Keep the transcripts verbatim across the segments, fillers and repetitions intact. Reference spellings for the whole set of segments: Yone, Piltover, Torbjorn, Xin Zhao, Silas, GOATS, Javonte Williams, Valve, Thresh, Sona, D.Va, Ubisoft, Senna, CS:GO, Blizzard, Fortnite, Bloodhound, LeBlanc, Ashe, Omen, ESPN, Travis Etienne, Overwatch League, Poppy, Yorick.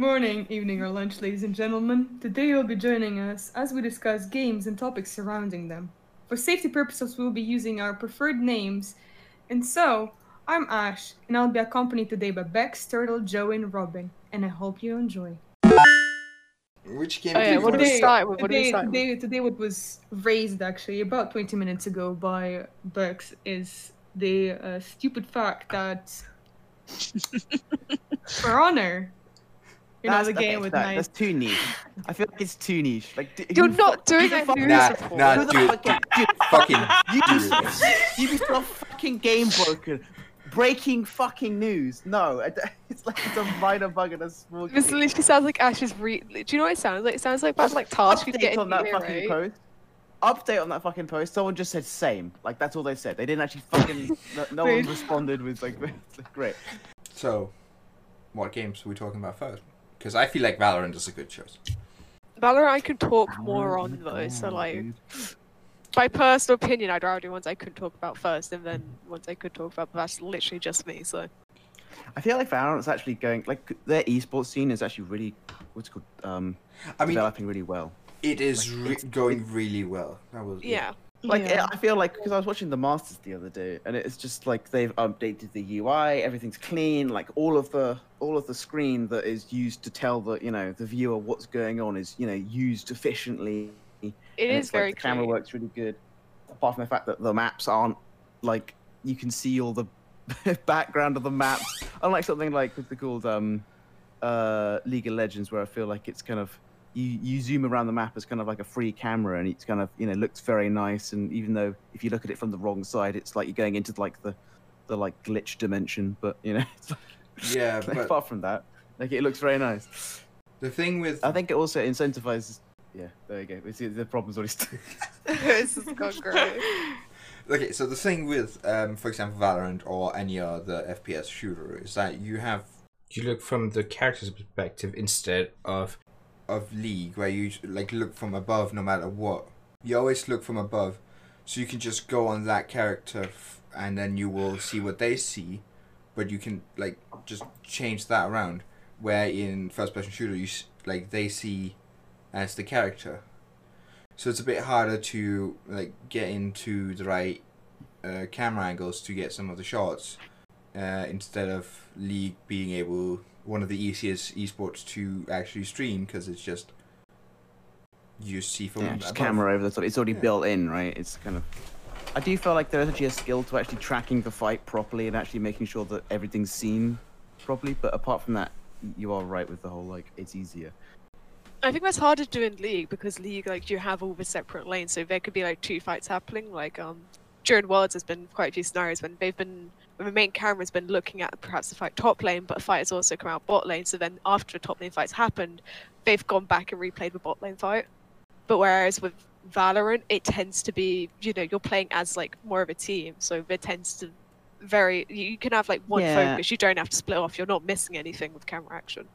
morning, evening, or lunch, ladies and gentlemen. Today you'll be joining us as we discuss games and topics surrounding them. For safety purposes, we'll be using our preferred names. And so, I'm Ash, and I'll be accompanied today by Bex, Turtle, Joe, and Robin. And I hope you enjoy. Which game oh, yeah, what do we start with? What today, do we start with? Today, today what was raised, actually, about twenty minutes ago by Bex is the uh, stupid fact that... For Honor, you know, the game okay, with no, knives. That's too niche. I feel like it's too niche. Like, do, you're not doing that. Nah, nah, dude, dude, dude, fucking Ubisoft, Ubisoft fucking game broken, breaking fucking news. No, it's like it's a minor bug in a small game. This literally sounds like Ash's re. Do you know what it sounds like? It sounds like bad, like task you get on that here, fucking right? post. Update on that fucking post. Someone just said same. Like that's all they said. They didn't actually fucking. No, no one responded with like, like great. So, what games are we talking about first? Because I feel like Valorant is a good choice. Valorant, I could talk more on though. So like, my personal opinion, I'd rather do ones I could talk about first, and then ones I could talk about. But that's literally just me. So, I feel like Valorant's actually going like their esports scene is actually really what's it called um I mean, developing really well. It is like, re it's, going it's, really well. That was yeah. Good. Like yeah. It, I feel like because I was watching the Masters the other day, and it's just like they've updated the U I. Everything's clean. Like all of the all of the screen that is used to tell the you know the viewer what's going on is you know used efficiently. It and is very like, the camera works really good. Apart from the fact that the maps aren't like you can see all the background of the maps. Unlike something like what's it called um, uh, League of Legends, where I feel like it's kind of. You, you zoom around the map as kind of like a free camera, and it's kind of you know looks very nice. And even though if you look at it from the wrong side, it's like you're going into like the, the like glitch dimension. But you know, it's like, yeah. Like, but apart from that, like it looks very nice. The thing with I think it also incentivizes. Yeah, there you go. We see the problem's already started. This is not great. Okay, so the thing with, um, for example, Valorant or any other F P S shooter is that you have you look from the character's perspective instead of. Of League where you like look from above no matter what. You always look from above, so you can just go on that character f and then you will see what they see, but you can like just change that around. Where in first person shooter you s like they see as the character, so it's a bit harder to like get into the right uh, camera angles to get some of the shots uh, instead of League being able one of the easiest esports to actually stream because it's just you see from yeah, just camera over the top. It's already yeah. built in, right? It's kind of. I do feel like there is actually a skill to actually tracking the fight properly and actually making sure that everything's seen properly. But apart from that, you are right with the whole like it's easier. I think that's harder to do in League because League like you have all the separate lanes, so there could be like two fights happening. Like um during Worlds, there's been quite a few scenarios when they've been. The main camera's been looking at perhaps the fight top lane, but a fight has also come out bot lane, so then after the top lane fight's happened, they've gone back and replayed the bot lane fight. But whereas with Valorant, it tends to be, you know, you're playing as, like, more of a team, so there tends to very... You can have, like, one yeah. focus, you don't have to split off, you're not missing anything with camera action.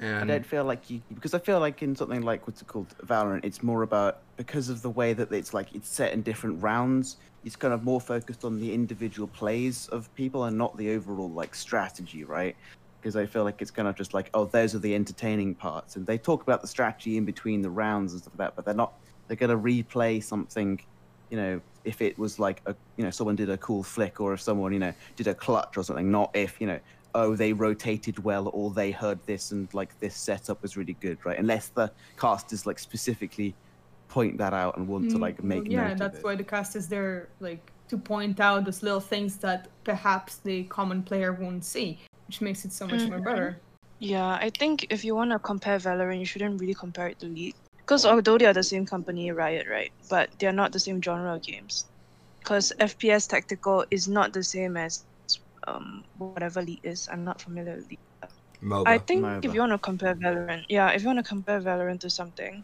And... I don't feel like you... Because I feel like in something like, what's it called, Valorant, it's more about, because of the way that it's, like, it's set in different rounds, it's kind of more focused on the individual plays of people and not the overall, like, strategy, right? Because I feel like it's kind of just like, oh, those are the entertaining parts. And they talk about the strategy in between the rounds and stuff like that, but they're not... They're going to replay something, you know, if it was, like, a you know, someone did a cool flick or if someone, you know, did a clutch or something, not if, you know... oh, they rotated well, or they heard this, and like this setup was really good, right? Unless the casters like specifically point that out and want mm, to like make yeah, note and that's of it. Why the casters there like to point out those little things that perhaps the common player won't see, which makes it so much mm-hmm. more better. Yeah, I think if you want to compare Valorant, you shouldn't really compare it to League, because although they are the same company, Riot, right? But they are not the same genre of games, because F P S tactical is not the same as. Um, whatever League is, I'm not familiar with League. Moba. I think Moba. If you want to compare Valorant, yeah, if you want to compare Valorant to something,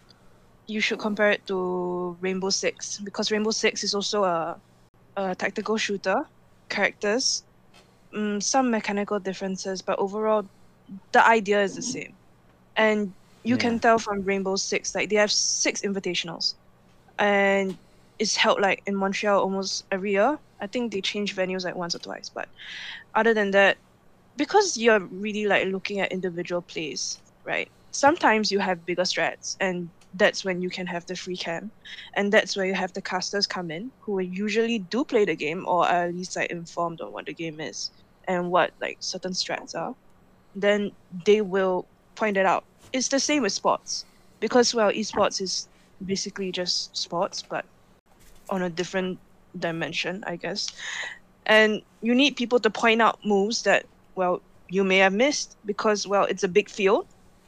you should compare it to Rainbow Six, because Rainbow Six is also a, a tactical shooter, characters, um, some mechanical differences, but overall, the idea is the same. And you yeah. can tell from Rainbow Six, like they have six invitationals, and it's held like in Montreal almost every year. I think they change venues like once or twice, but other than that, because you're really like looking at individual plays, right? Sometimes you have bigger strats, and that's when you can have the free cam, and that's where you have the casters come in who usually do play the game, or are at least like informed on what the game is and what like certain strats are. Then they will point it out. It's the same with sports, because well, esports is basically just sports but on a different dimension, I guess. And you need people to point out moves that well you may have missed, because well it's a big field,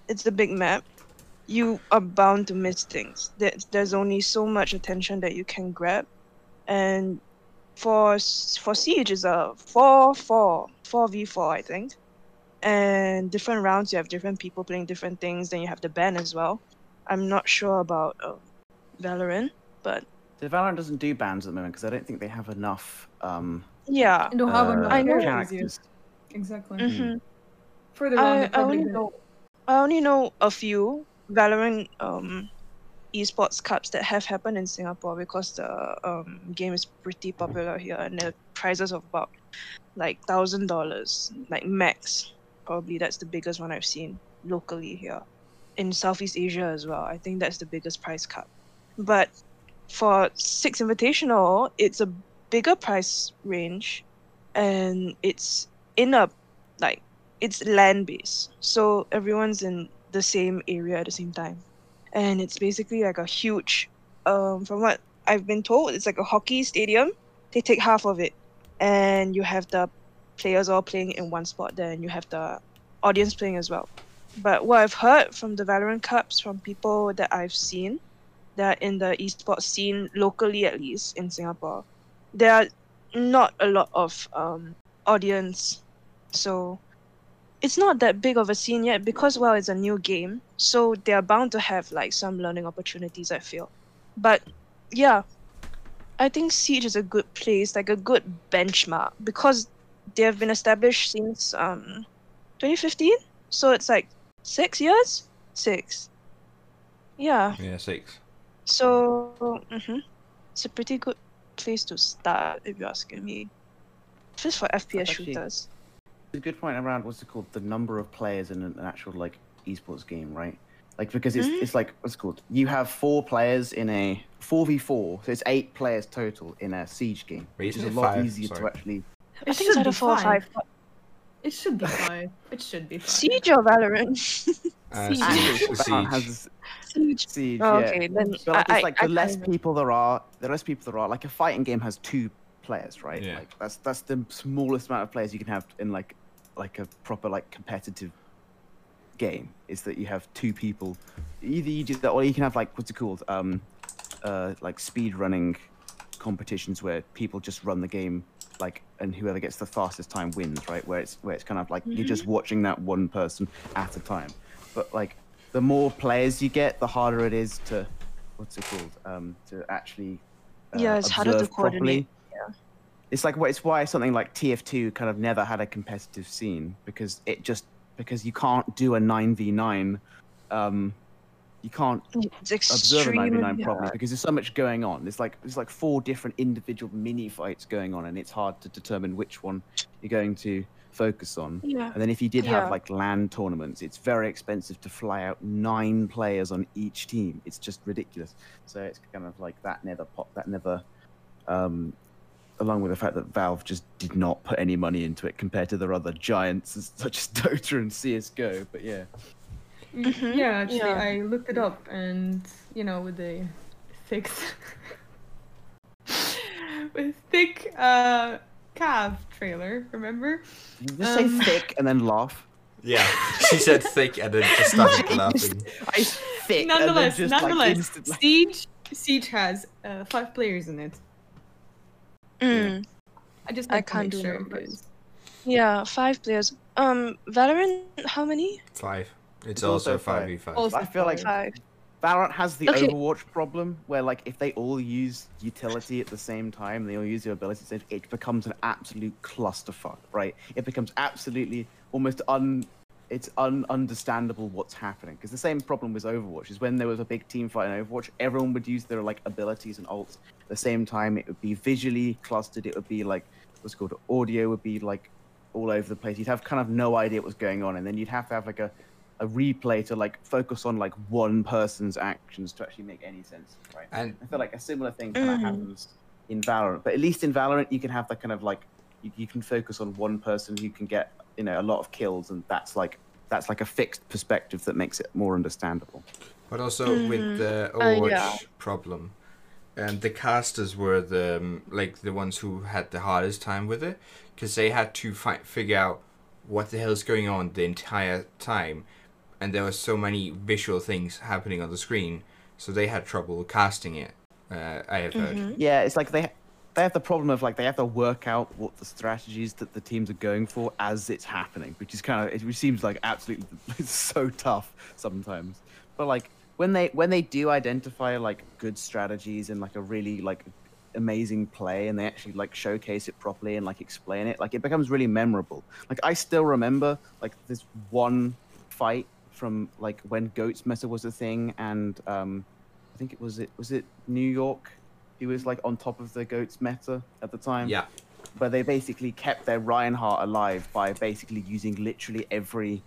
it's a big map. You are bound to miss things. There's only so much attention that you can grab. And for for Siege is a four four, four v four, I think. And different rounds, you have different people playing different things. Then you have the ban as well. I'm not sure about uh, Valorant, but... So Valorant doesn't do bans at the moment because I don't think they have enough... Um, yeah, they don't have uh, enough I know. characters. Exactly. Mm-hmm. Further on, I, I, only know, I only know a few Valorant um, esports cups that have happened in Singapore, because the um, game is pretty popular here, and the prizes of about like one thousand dollars, like max. Probably that's the biggest one I've seen locally here. In Southeast Asia as well, I think that's the biggest prize cup. But for Six Invitational, it's a bigger price range, and it's in a, like, it's land-based. So everyone's in the same area at the same time. And it's basically like a huge, um, from what I've been told, it's like a hockey stadium. They take half of it. And you have the players all playing in one spot there, and you have the audience playing as well. But what I've heard from the Valorant Cups, from people that I've seen that are in the esports scene, locally at least, in Singapore, there are not a lot of um, audience. So it's not that big of a scene yet, because, well, it's a new game. So they are bound to have, like, some learning opportunities, I feel. But, yeah, I think Siege is a good place, like a good benchmark, because they have been established since um, twenty fifteen? So it's, like, Six years? Six. Yeah. Yeah, six. So, mm-hmm. It's a pretty good place to start, if you're asking me. Just for F P S shooters. A good point around, what's it called, the number of players in an actual, like, esports game, right? Like, because it's, mm-hmm. it's like, what's it called? You have four players in a four v four, so it's eight players total in a Siege game. Wait, which is a lot five? easier Sorry. to actually... I it think it's either four or five. It should be fine. It should be fine. Siege or Valorant? Uh, Siege. Siege. Has... Siege. Siege. Oh, okay, yeah. Then so like, I, it's like I, the I, less I... people there are, the less people there are. Like a fighting game has two players, right? Yeah. Like that's that's the smallest amount of players you can have in like like a proper like competitive game. Is that you have two people. Either you do that, or you can have like what's it called? Um, uh, like speed running competitions where people just run the game. Like, and whoever gets the fastest time wins, right? Where it's where it's kind of like mm-hmm. you're just watching that one person at a time. But like, the more players you get, the harder it is to, what's it called? Um, to actually uh, yeah, it's harder to coordinate. Yeah. It's like it's why something like T F two kind of never had a competitive scene, because it just because you can't do a nine v nine. Um, You can't it's observe a nine v nine yeah. properly because there's so much going on. There's like there's like four different individual mini fights going on, and it's hard to determine which one you're going to focus on. Yeah. And then if you did yeah. have like LAN tournaments, it's very expensive to fly out nine players on each team. It's just ridiculous. So it's kind of like that never pop that never. Um, along with the fact that Valve just did not put any money into it compared to their other giants such as Dota and C S G O. But yeah. Mm-hmm. Yeah, actually, yeah. I looked it up, and you know, with a thick, with thick uh, calf trailer. Remember? Did you just um... say thick and then laugh? Yeah, she said thick and then just started laughing. I thick. Nonetheless, and then just, nonetheless, like, Siege Siege has uh, five players in it. Mm. Yeah. I just I can't do numbers. Yeah, five players. Um, Valorant, how many? Five. It's, it's also five v five. Also I feel like five. Valorant has the okay. Overwatch problem, where like if they all use utility at the same time, they all use their ability, so it becomes an absolute clusterfuck, right? It becomes absolutely almost un, it's un understandable what's happening. Because the same problem with Overwatch is when there was a big team fight in Overwatch, everyone would use their like abilities and ults at the same time. It would be visually clustered. It would be like what's called audio would be like all over the place. You'd have kind of no idea what was going on, and then you'd have to have like a, a replay to like focus on like one person's actions to actually make any sense, right? And I feel like a similar thing kind of happens in Valorant, but at least in Valorant you can have that kind of like you, you can focus on one person who can get, you know, a lot of kills, and that's like that's like a fixed perspective that makes it more understandable. But also mm-hmm. with the Overwatch uh, yeah. problem, and the casters were the um, like the ones who had the hardest time with it, because they had to fi figure out what the hell's going on the entire time, and there were so many visual things happening on the screen, so they had trouble casting it. Uh, I have mm-hmm. heard. Yeah, it's like they they have the problem of like they have to work out what the strategies that the teams are going for as it's happening, which is kind of it seems like absolutely it's so tough sometimes, but like. When they when they do identify like good strategies and like a really like amazing play, and they actually like showcase it properly and like explain it, like it becomes really memorable. Like I still remember like this one fight from like when GOATS meta was a thing, and um, I think it was it was it New York, who was like on top of the GOATS meta at the time. Yeah. Where they basically kept their Reinhardt alive by basically using literally every.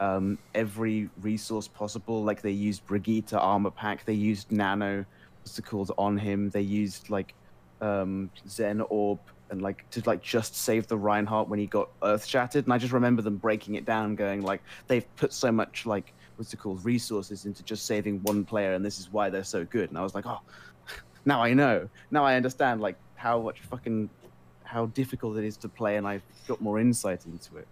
Um, every resource possible. Like they used Brigitte to armor pack, they used nano obstacles on him, they used like um, Zen orb and like to like just save the Reinhardt when he got earth shattered. And I just remember them breaking it down, going like they've put so much like what's it called resources into just saving one player, and this is why they're so good. And I was like, oh, now I know, now I understand like how much fucking how difficult it is to play, and I got more insight into it.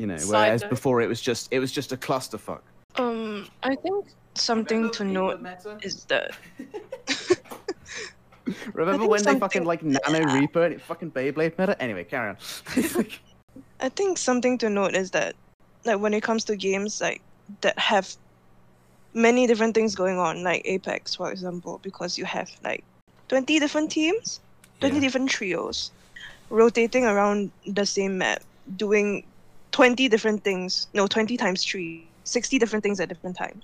You know, whereas before it was just it was just a clusterfuck. Um, I think something to note is that. Remember when something... they fucking like Nano yeah. Reaper and it fucking Beyblade meta? Anyway, carry on. Like... I think something to note is that, like, when it comes to games like that have many different things going on, like Apex, for example, because you have like twenty different teams, twenty yeah. different trios, rotating around the same map, doing. twenty different things, no, twenty times three, sixty different things at different times.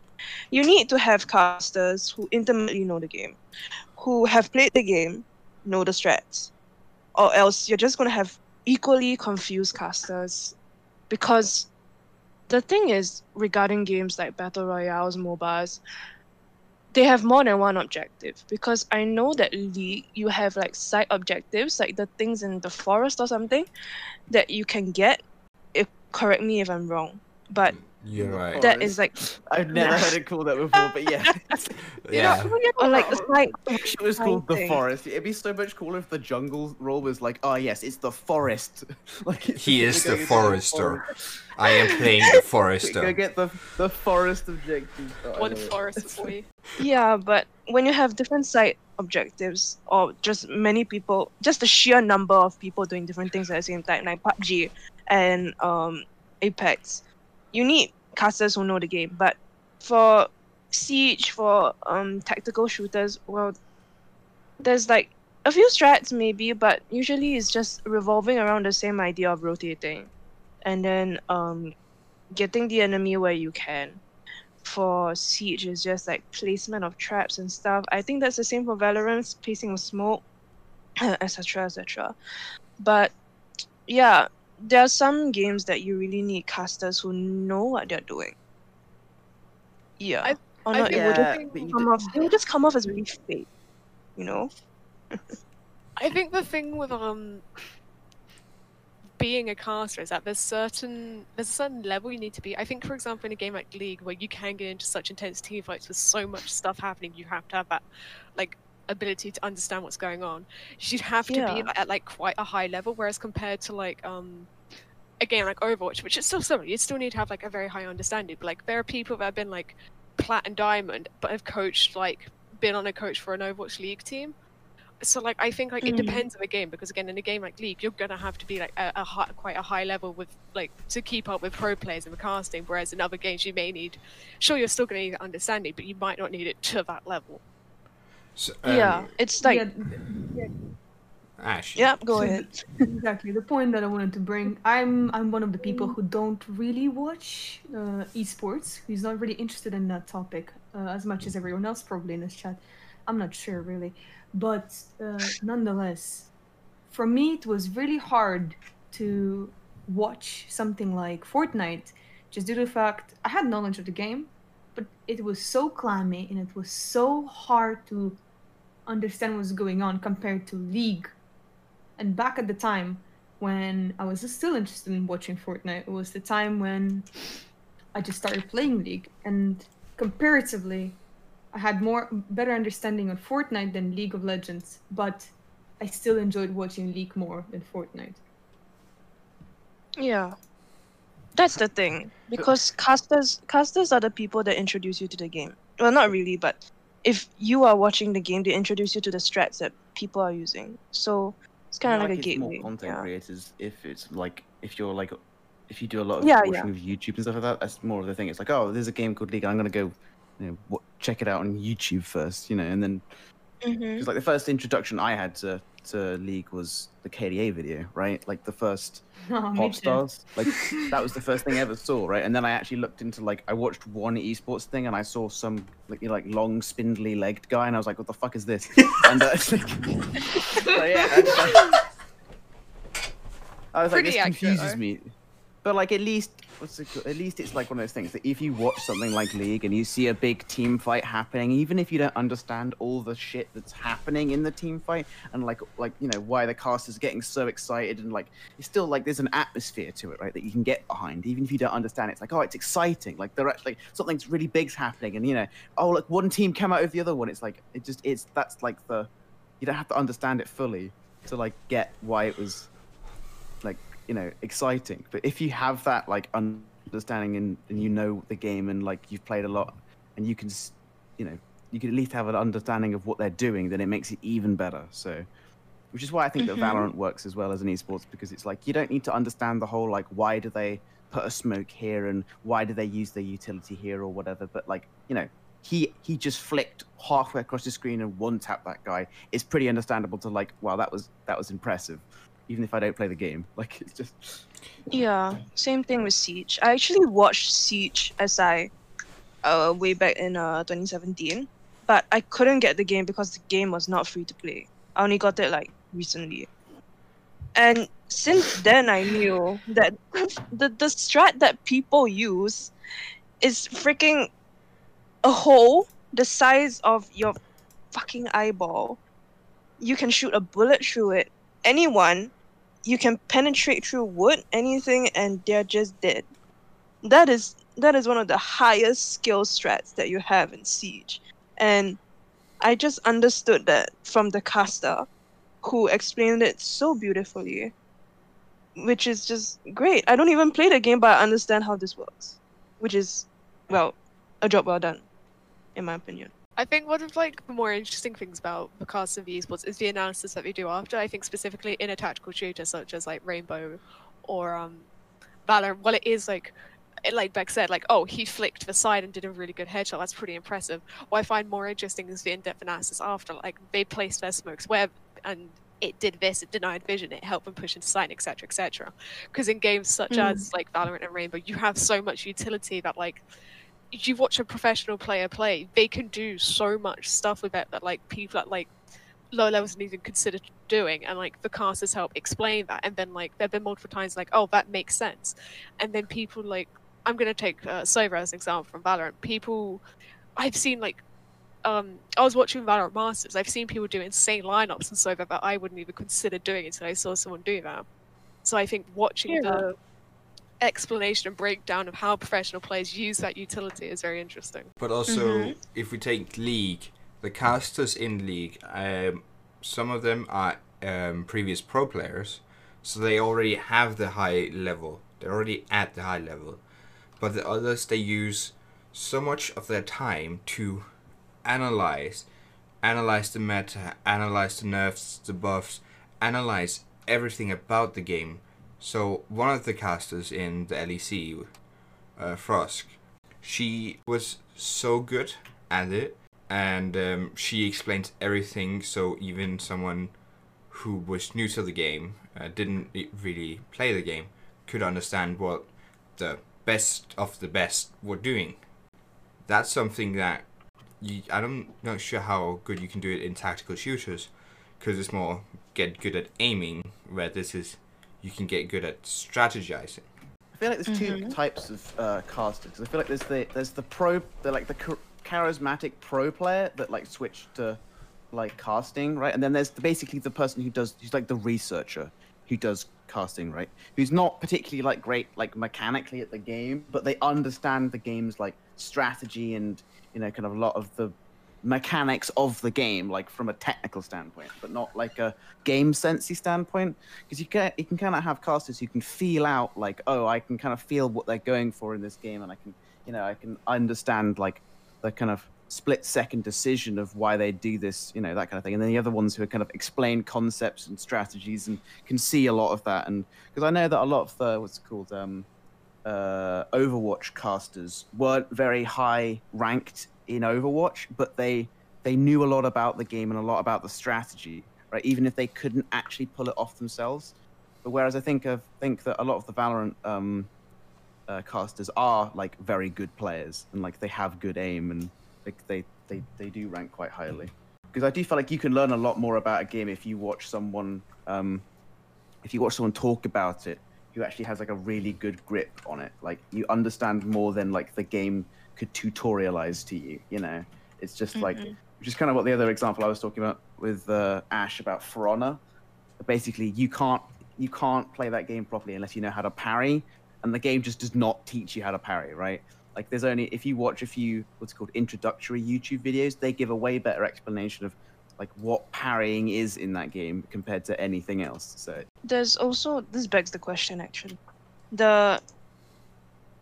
You need to have casters who intimately know the game, who have played the game, know the strats, or else you're just going to have equally confused casters. Because the thing is, regarding games like Battle Royales, MOBAs, they have more than one objective. Because I know that League, you have like side objectives, like the things in the forest or something, that you can get. Correct me if I'm wrong, but you're right. That is like I've never heard it called that before, but yeah, yeah. You know, or like the side. I wish it was called the forest. It'd be so much cooler if the jungle role was like, oh yes, it's the forest. Like he is the forester. I am playing the forester. Go get the the forest objective. Oh, one forest boy. Yeah, but when you have different side objectives, or just many people, just the sheer number of people doing different things at the same time, like P U B G. And um, Apex, you need casters who know the game. But for Siege, for um, tactical shooters, well, there's like a few strats maybe, but usually it's just revolving around the same idea of rotating, and then um, getting the enemy where you can. For Siege, it's just like placement of traps and stuff. I think that's the same for Valorant, placing of smoke, et cetera, et cetera. But yeah. There are some games that you really need casters who know what they're doing. Yeah. I, or not, I yeah, it would just, did... just come off as really fake, you know? I think the thing with um being a caster is that there's certain there's a certain level you need to be. I think, for example, in a game like League, where you can get into such intense team fights with so much stuff happening, you have to have that like ability to understand what's going on. You'd have to yeah. be at like quite a high level, whereas compared to like um a game like Overwatch, which is still similar, you still need to have like a very high understanding. But like there are people that have been like plat and diamond, but have coached like been on a coach for an Overwatch League team. So like I think like mm. it depends on the game, because again in a game like League, you're gonna have to be like a, a high, quite a high level with like to keep up with pro players and with casting. Whereas in other games, you may need, sure you're still gonna need understanding, but you might not need it to that level. So, um, yeah, it's like... Yeah, yeah. Ash. Yeah, go so ahead. The, exactly, the point that I wanted to bring. I'm I'm one of the people who don't really watch uh, esports, who's not really interested in that topic, uh, as much as everyone else probably in this chat. I'm not sure, really. But uh, nonetheless, for me, it was really hard to watch something like Fortnite, just due to the fact I had knowledge of the game, but it was so clammy and it was so hard to understand what's going on compared to League. And back at the time when I was still interested in watching Fortnite, it was the time when I just started playing League, and comparatively I had more better understanding on Fortnite than League of Legends, but I still enjoyed watching League more than Fortnite. Yeah, that's the thing, because casters casters are the people that introduce you to the game. Well, not really, but if you are watching the game, they introduce you to the strats that people are using. So it's kind of like, like a it's gateway. More content yeah. creators. If it's like if you're like if you do a lot of yeah, watching yeah. with YouTube and stuff like that, that's more of the thing. It's like, oh, there's a game called League. I'm gonna go, you know, check it out on YouTube first, you know, and then because mm-hmm. like the first introduction I had to. To League was the K D A video, right? Like the first oh, pop stars, like that was the first thing I ever saw, right? And then I actually looked into, like, I watched one esports thing and I saw some like, you know, like long spindly legged guy and I was like, what the fuck is this? And uh, so, yeah, I, I was Pretty like, this confuses accurate, me. But like at least, what's it called? At least it's like one of those things that if you watch something like League and you see a big team fight happening, even if you don't understand all the shit that's happening in the team fight and like like you know why the cast is getting so excited, and like it's still like there's an atmosphere to it, right? That you can get behind, even if you don't understand. It's like, oh, it's exciting. Like they're actually like, something's really big's happening, and you know, oh look, one team came out of the other one. It's like it just it's that's like the you don't have to understand it fully to like get why it was like. You know, exciting. But if you have that like understanding and, and you know the game and like you've played a lot and you can, you know, you can at least have an understanding of what they're doing, then it makes it even better. So, which is why I think mm-hmm. that Valorant works as well as an esports, because it's like you don't need to understand the whole like why do they put a smoke here and why do they use their utility here or whatever. But like, you know, he he just flicked halfway across the screen and one tapped that guy. It's pretty understandable to like, wow, that was that was impressive. Even if I don't play the game, like it's just yeah. Same thing with Siege. I actually watched Siege S I, uh, way back in uh twenty seventeen, but I couldn't get the game because the game was not free to play. I only got it like recently, and since then I knew that the the strat that people use is freaking a hole the size of your fucking eyeball. You can shoot a bullet through it. Anyone, you can penetrate through wood, anything, and they're just dead. That is that is one of the highest skill strats that you have in Siege. And I just understood that from the caster, who explained it so beautifully, which is just great. I don't even play the game, but I understand how this works, which is, well, a job well done, in my opinion. I think one of like the more interesting things about the cast of esports is the analysis that they do after. I think specifically in a tactical shooter such as like Rainbow or um, Valorant, well, it is like, like Beck said, like, oh, he flicked the side and did a really good headshot. That's pretty impressive. What I find more interesting is the in-depth analysis after. Like they placed their smokes where and it did this, it denied vision, it helped them push into sight, et cetera, et cetera. Because in games such mm. as like Valorant and Rainbow, you have so much utility that like. You watch a professional player play, they can do so much stuff with it that like people at like low levels didn't even consider doing, and like the casters help explain that, and then like there have been multiple times like, oh, that makes sense. And then people like, I'm gonna take uh, Sova as an example from Valorant. People I've seen like um I was watching Valorant Masters, I've seen people do insane lineups and Sova that I wouldn't even consider doing until I saw someone do that. So I think watching yeah. the explanation and breakdown of how professional players use that utility is very interesting. But also, mm-hmm. if we take League, the casters in League, um, some of them are um, previous pro players, so they already have the high level. They're already at the high level. But the others, they use so much of their time to analyze, analyze the meta, analyze the nerfs, the buffs, analyze everything about the game. So one of the casters in the L E C, uh, Frosk, she was so good at it, and um, she explained everything, so even someone who was new to the game, uh, didn't really play the game, could understand what the best of the best were doing. That's something that you, I'm not sure how good you can do it in tactical shooters, because it's more get good at aiming, where this is you can get good at strategizing. I feel like there's mm-hmm. two types of uh, casters. Cause I feel like there's the there's the pro, the like the ch charismatic pro player that like switched to like casting, right? And then there's the, basically the person who does who's like the researcher who does casting, right? Who's not particularly like great like mechanically at the game, but they understand the game's like strategy and you know kind of a lot of the mechanics of the game, like from a technical standpoint, but not like a game sensey standpoint. Because you can you can kind of have casters who can feel out like, oh, I can kind of feel what they're going for in this game, and I can you know I can understand like the kind of split second decision of why they do this, you know, that kind of thing. And then the other ones who are kind of explain concepts and strategies and can see a lot of that. And because I know that a lot of the what's it called um, uh, Overwatch casters weren't very high ranked in Overwatch, but they they knew a lot about the game and a lot about the strategy, right? Even if they couldn't actually pull it off themselves. But whereas I think I think that a lot of the Valorant um, uh, casters are like very good players and like they have good aim and like they they they do rank quite highly. Because I do feel like you can learn a lot more about a game if you watch someone um, if you watch someone talk about it who actually has like a really good grip on it. Like you understand more than like the game could tutorialize to you, you know? It's just like, mm-hmm. which is kind of what the other example I was talking about with uh, Ash about For Honor. Basically, you can't you can't play that game properly unless you know how to parry, and the game just does not teach you how to parry, right? Like there's only, if you watch a few, what's called introductory YouTube videos, they give a way better explanation of like what parrying is in that game compared to anything else, so. There's also, this begs the question actually, the,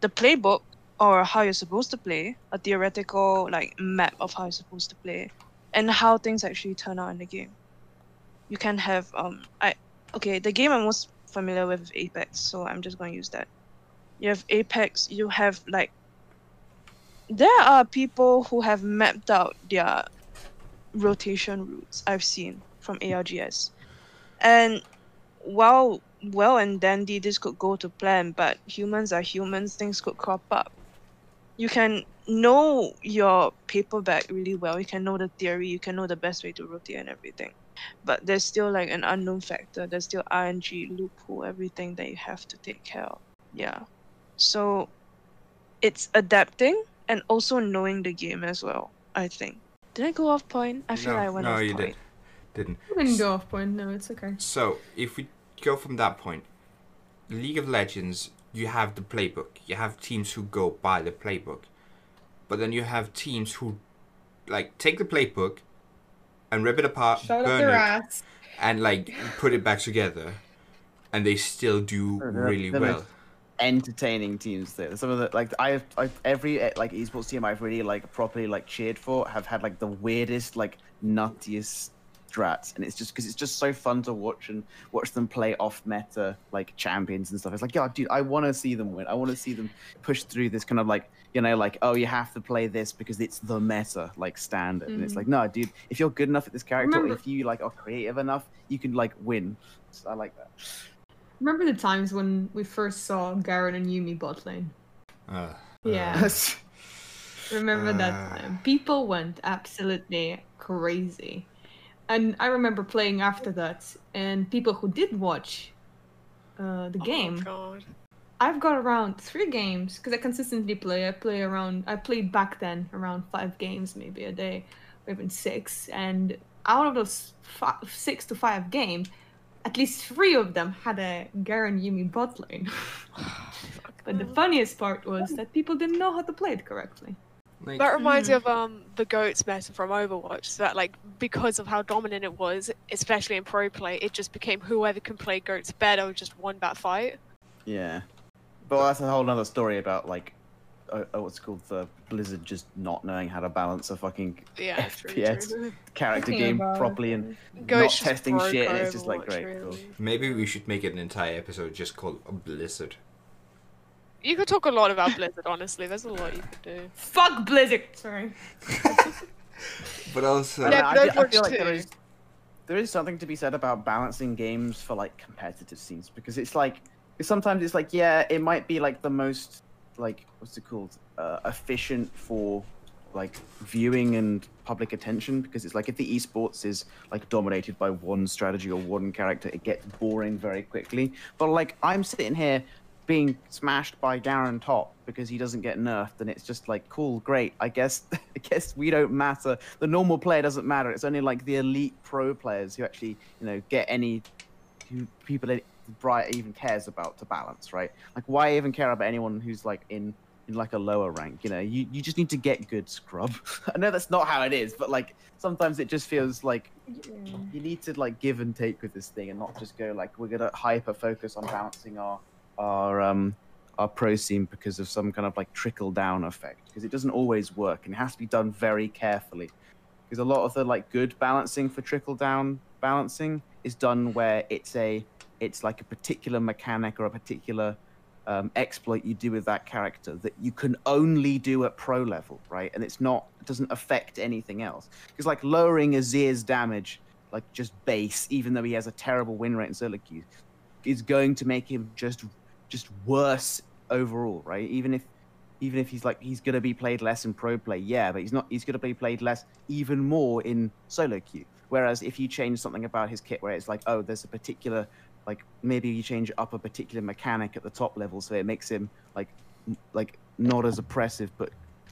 the playbook or how you're supposed to play, a theoretical like map of how you're supposed to play, and how things actually turn out in the game. You can have, um, I okay, the game I'm most familiar with is Apex, so I'm just going to use that. You have Apex, you have like, there are people who have mapped out their rotation routes, I've seen, from A R G S. And while well and dandy, this could go to plan, but humans are humans, things could crop up. You can know your paperback really well, you can know the theory, you can know the best way to rotate and everything. But there's still like an unknown factor, there's still R N G, loophole, everything that you have to take care of. Yeah. So it's adapting, and also knowing the game as well, I think. Did I go off point? I feel no, like I went no, off point. No, you did. Didn't. You didn't go off point. No, it's okay. So, if we go from that point, League of Legends, you have the playbook. You have teams who go by the playbook. But then you have teams who, like, take the playbook and rip it apart, Shut burn it, ass. and, like, put it back together. And they still do oh, really they're, they're well. Entertaining teams though. Some of the like I've, I've every like esports team I've really like properly like cheered for have had like the weirdest like nuttiest strats, and it's just because it's just so fun to watch and watch them play off meta like champions and stuff. It's like, yeah, dude, I want to see them win. I want to see them push through this kind of like you know like oh you have to play this because it's the meta like standard, mm-hmm. and it's like no, dude, if you're good enough at this character, Remember if you like are creative enough, you can like win. So I like that. Remember the times when we first saw Garen and Yumi bot lane? Uh, yeah. Uh, remember uh, that time? People went absolutely crazy. And I remember playing after that, and people who did watch uh, the oh game. God. I've got around three games, because I consistently play. I play around, I played back then around five games maybe a day, or even six. And out of those five, six to five games, at least three of them had a Garen Yumi bot lane. But the funniest part was that people didn't know how to play it correctly. Like, that reminds me mm. of um, the GOATS meta from Overwatch, so that like because of how dominant it was, especially in pro play, it just became whoever can play GOATS better just won that fight. Yeah. But that's a whole other story about like uh, what's called the Blizzard just not knowing how to balance a fucking yeah, F P S true, true. character game properly and not testing shit. And it's just like great. Really. Cool. Maybe we should make it an entire episode just called a Blizzard. You could talk a lot about Blizzard, honestly. There's a lot you could do. Fuck Blizzard. Sorry. But also, yeah, I, I, I feel like there is, there is something to be said about balancing games for like competitive scenes, because it's like sometimes it's like yeah, it might be like the most. like what's it called uh efficient for like viewing and public attention, because it's like if the esports is like dominated by one strategy or one character, it gets boring very quickly. But like I'm sitting here being smashed by Garen top because he doesn't get nerfed, and it's just like, cool, great, I guess I guess we don't matter. The normal player doesn't matter. It's only like the elite pro players who actually, you know, get any who people that Riot even cares about to balance, right? Like why even care about anyone who's like in in like a lower rank, you know? You you just need to get good, scrub. I know that's not how it is, but like sometimes it just feels like yeah. you need to like give and take with this thing and not just go like we're gonna hyper focus on balancing our our um our pro scene because of some kind of like trickle down effect, because it doesn't always work and it has to be done very carefully, because a lot of the like good balancing for trickle down balancing is done where it's a it's like a particular mechanic or a particular Um, exploit you do with that character that you can only do at pro level, right? And it's not, it doesn't affect anything else. Because like lowering Azir's damage, like just base, even though he has a terrible win rate in solo queue, is going to make him just just worse overall, right? Even if even if he's like he's gonna be played less in pro play, yeah, but he's not he's gonna be played less even more in solo queue. Whereas if you change something about his kit where it's like, oh, there's a particular like maybe you change up a particular mechanic at the top level so it makes him like like not as oppressive, but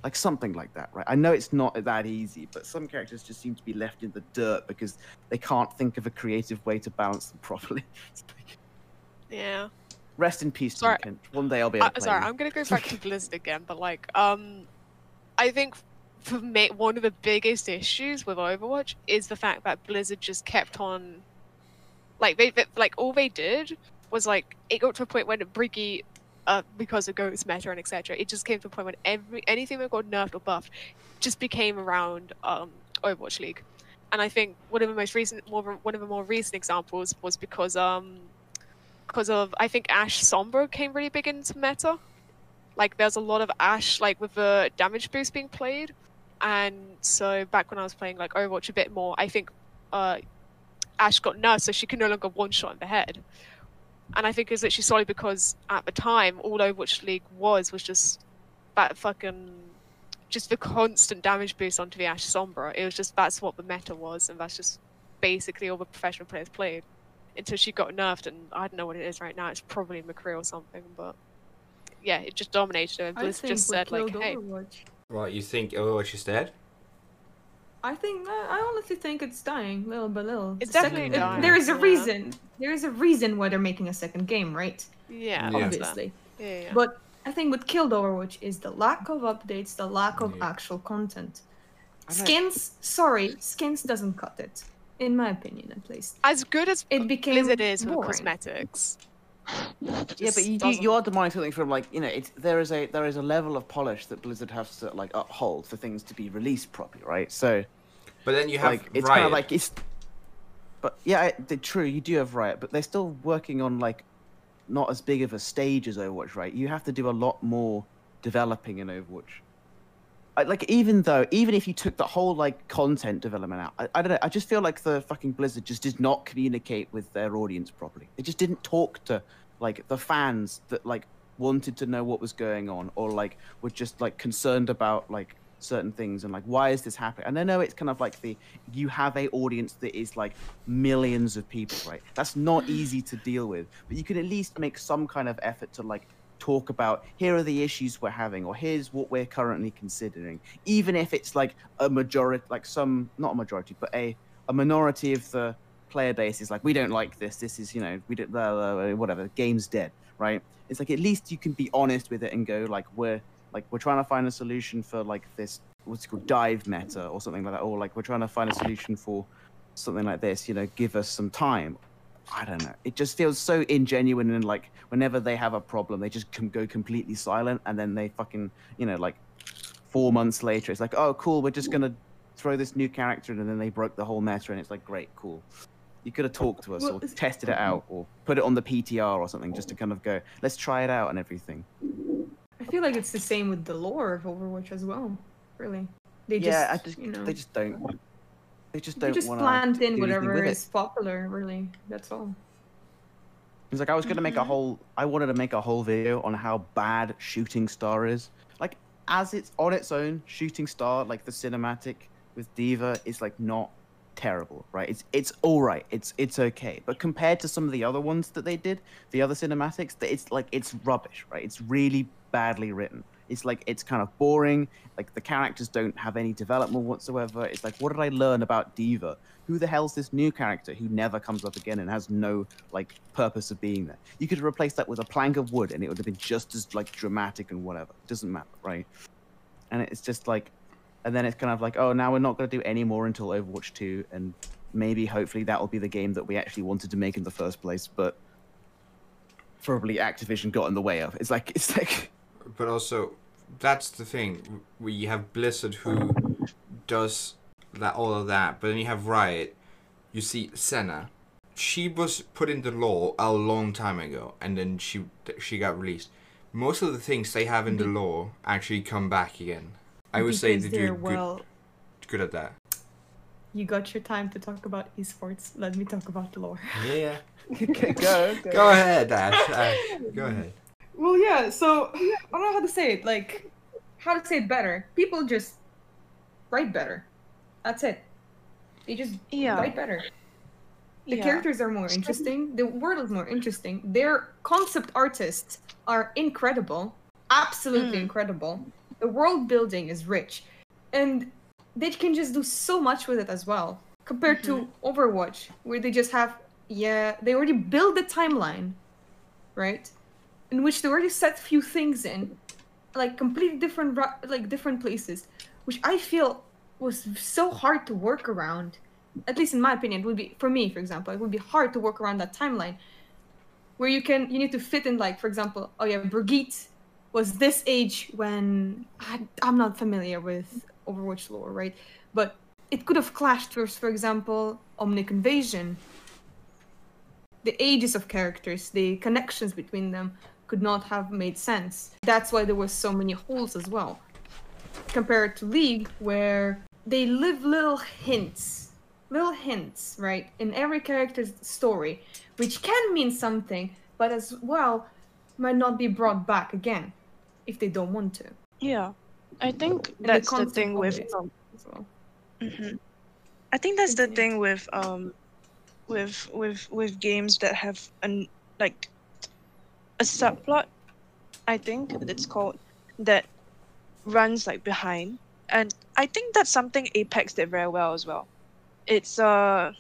like something like that, right? I know it's not that easy, but some characters just seem to be left in the dirt because they can't think of a creative way to balance them properly. Like, yeah. Rest in peace, sorry. Kent. One day I'll be able uh, to play Sorry, you. I'm gonna go back to Blizzard again, but like, um, I think for me, one of the biggest issues with Overwatch is the fact that Blizzard just kept on. Like they, they, like all they did was like it got to a point when Brigitte, uh, because of GOATS meta and et cetera, it just came to a point when every anything that got nerfed or buffed, just became around um, Overwatch League, and I think one of the most recent, more, one of the more recent examples was because um, because of I think Ashe Sombra came really big into meta, like there's a lot of Ashe like with the damage boost being played, and so back when I was playing like Overwatch a bit more, I think. Uh, Ashe got nerfed, so she can no longer one-shot in the head. And I think it's literally solely because at the time, all Overwatch League was was just that fucking, just the constant damage boost onto the Ashe Sombra. It was just, that's what the meta was, and that's just basically all the professional players played. Until she got nerfed, and I don't know what it is right now, it's probably McCree or something, but yeah, it just dominated her, and Blizzard just said like, hey. Overwatch. Right, you think Overwatch is dead? I think uh, I honestly think it's dying little by little. It's definitely second, dying. It, there is a yeah. reason. There is a reason why they're making a second game, right? Yeah, yeah. obviously. Yeah, yeah. But I think what killed Overwatch is the lack of updates, the lack of yeah. actual content. Skins, sorry, skins doesn't cut it, in my opinion, at least. As good as it became Blizzard is with cosmetics. Yeah, but you, you, you are demanding something from like, you know, it's, there is a there is a level of polish that Blizzard has to like uphold for things to be released properly, right? So, but then you have like, Riot. It's kind of like it's, but yeah, it, true. You do have Riot, but they're still working on like not as big of a stage as Overwatch, right? You have to do a lot more developing in Overwatch. I, like even though even if you took the whole like content development out, I, I don't know. I just feel like the fucking Blizzard just did not communicate with their audience properly. They just didn't talk to. Like the fans that like wanted to know what was going on, or like were just like concerned about like certain things and like why is this happening? And I know it's kind of like the you have a audience that is like millions of people, right? That's not easy to deal with, but you can at least make some kind of effort to like talk about here are the issues we're having, or here's what we're currently considering, even if it's like a majority, like some not a majority, but a a minority of the player base is like, we don't like this, this is, you know, we don't, blah, blah, blah, whatever, game's dead, right? It's like, at least you can be honest with it and go, like, we're, like, we're trying to find a solution for, like, this, what's it called, dive meta, or something like that, or, like, we're trying to find a solution for something like this, you know, give us some time. I don't know. It just feels so ingenuine, and, like, whenever they have a problem, they just can go completely silent, and then they fucking, you know, like, four months later, it's like, oh, cool, we're just gonna throw this new character in, and then they broke the whole meta, and it's like, great, cool. You could have talked to us, well, or tested it out, or put it on the P T R or something, just to kind of go, let's try it out and everything. I feel like it's the same with the lore of Overwatch as well, really. They yeah, just, I just, you know, they just don't. They just don't. They just plant in whatever is it. popular, really. That's all. It's like I was gonna make a whole. I wanted to make a whole video on how bad Shooting Star is. Like, as it's on its own, Shooting Star, like the cinematic with D.Va, is like not terrible, right? It's it's all right. It's it's okay. But compared to some of the other ones that they did, the other cinematics, it's like it's rubbish, right? It's really badly written. It's like it's kind of boring. Like the characters don't have any development whatsoever. It's like, what did I learn about D.Va? Who the hell's this new character who never comes up again and has no like purpose of being there? You could replace that with a plank of wood, and it would have been just as like dramatic and whatever. It doesn't matter, right? And it's just like, and then it's kind of like, oh, now we're not going to do any more until Overwatch two, and maybe hopefully that will be the game that we actually wanted to make in the first place, but probably Activision got in the way of. It's like it's like. But also, that's the thing. We have Blizzard who does that, all of that, but then you have Riot. You see Senna. She was put into law a long time ago, and then she she got released. Most of the things they have in the law actually come back again. I would because say they do well, good, good at that. You got your time to talk about esports. Let me talk about lore. Yeah. go, go. Go ahead, Ash. Ash. Go ahead. Well, yeah, so, I don't know how to say it, like, how to say it better. People just write better. That's it. They just yeah. write better. The yeah. characters are more interesting, the world is more interesting, their concept artists are incredible, absolutely mm. incredible. The world building is rich, and they can just do so much with it as well, compared mm-hmm. to Overwatch, where they just have, yeah, they already build the timeline, right? In which they already set few things in, like completely different, like different places, which I feel was so hard to work around. At least in my opinion, it would be, for me, for example, it would be hard to work around that timeline, where you can you need to fit in, like, for example, oh yeah, Brigitte was this age when I, I'm not familiar with Overwatch lore, right? But it could have clashed with, for example, Omnic Invasion. The ages of characters, the connections between them, could not have made sense. That's why there were so many holes as well. Compared to League, where they leave little hints, little hints, right, in every character's story, which can mean something, but as well might not be brought back again if they don't want to. Yeah, I think and that's the, the thing with. Um, well. mm-hmm. I think that's the thing with um, with with with games that have an like. A subplot, I think it's called, that runs like behind, and I think that's something Apex did very well as well. It's uh,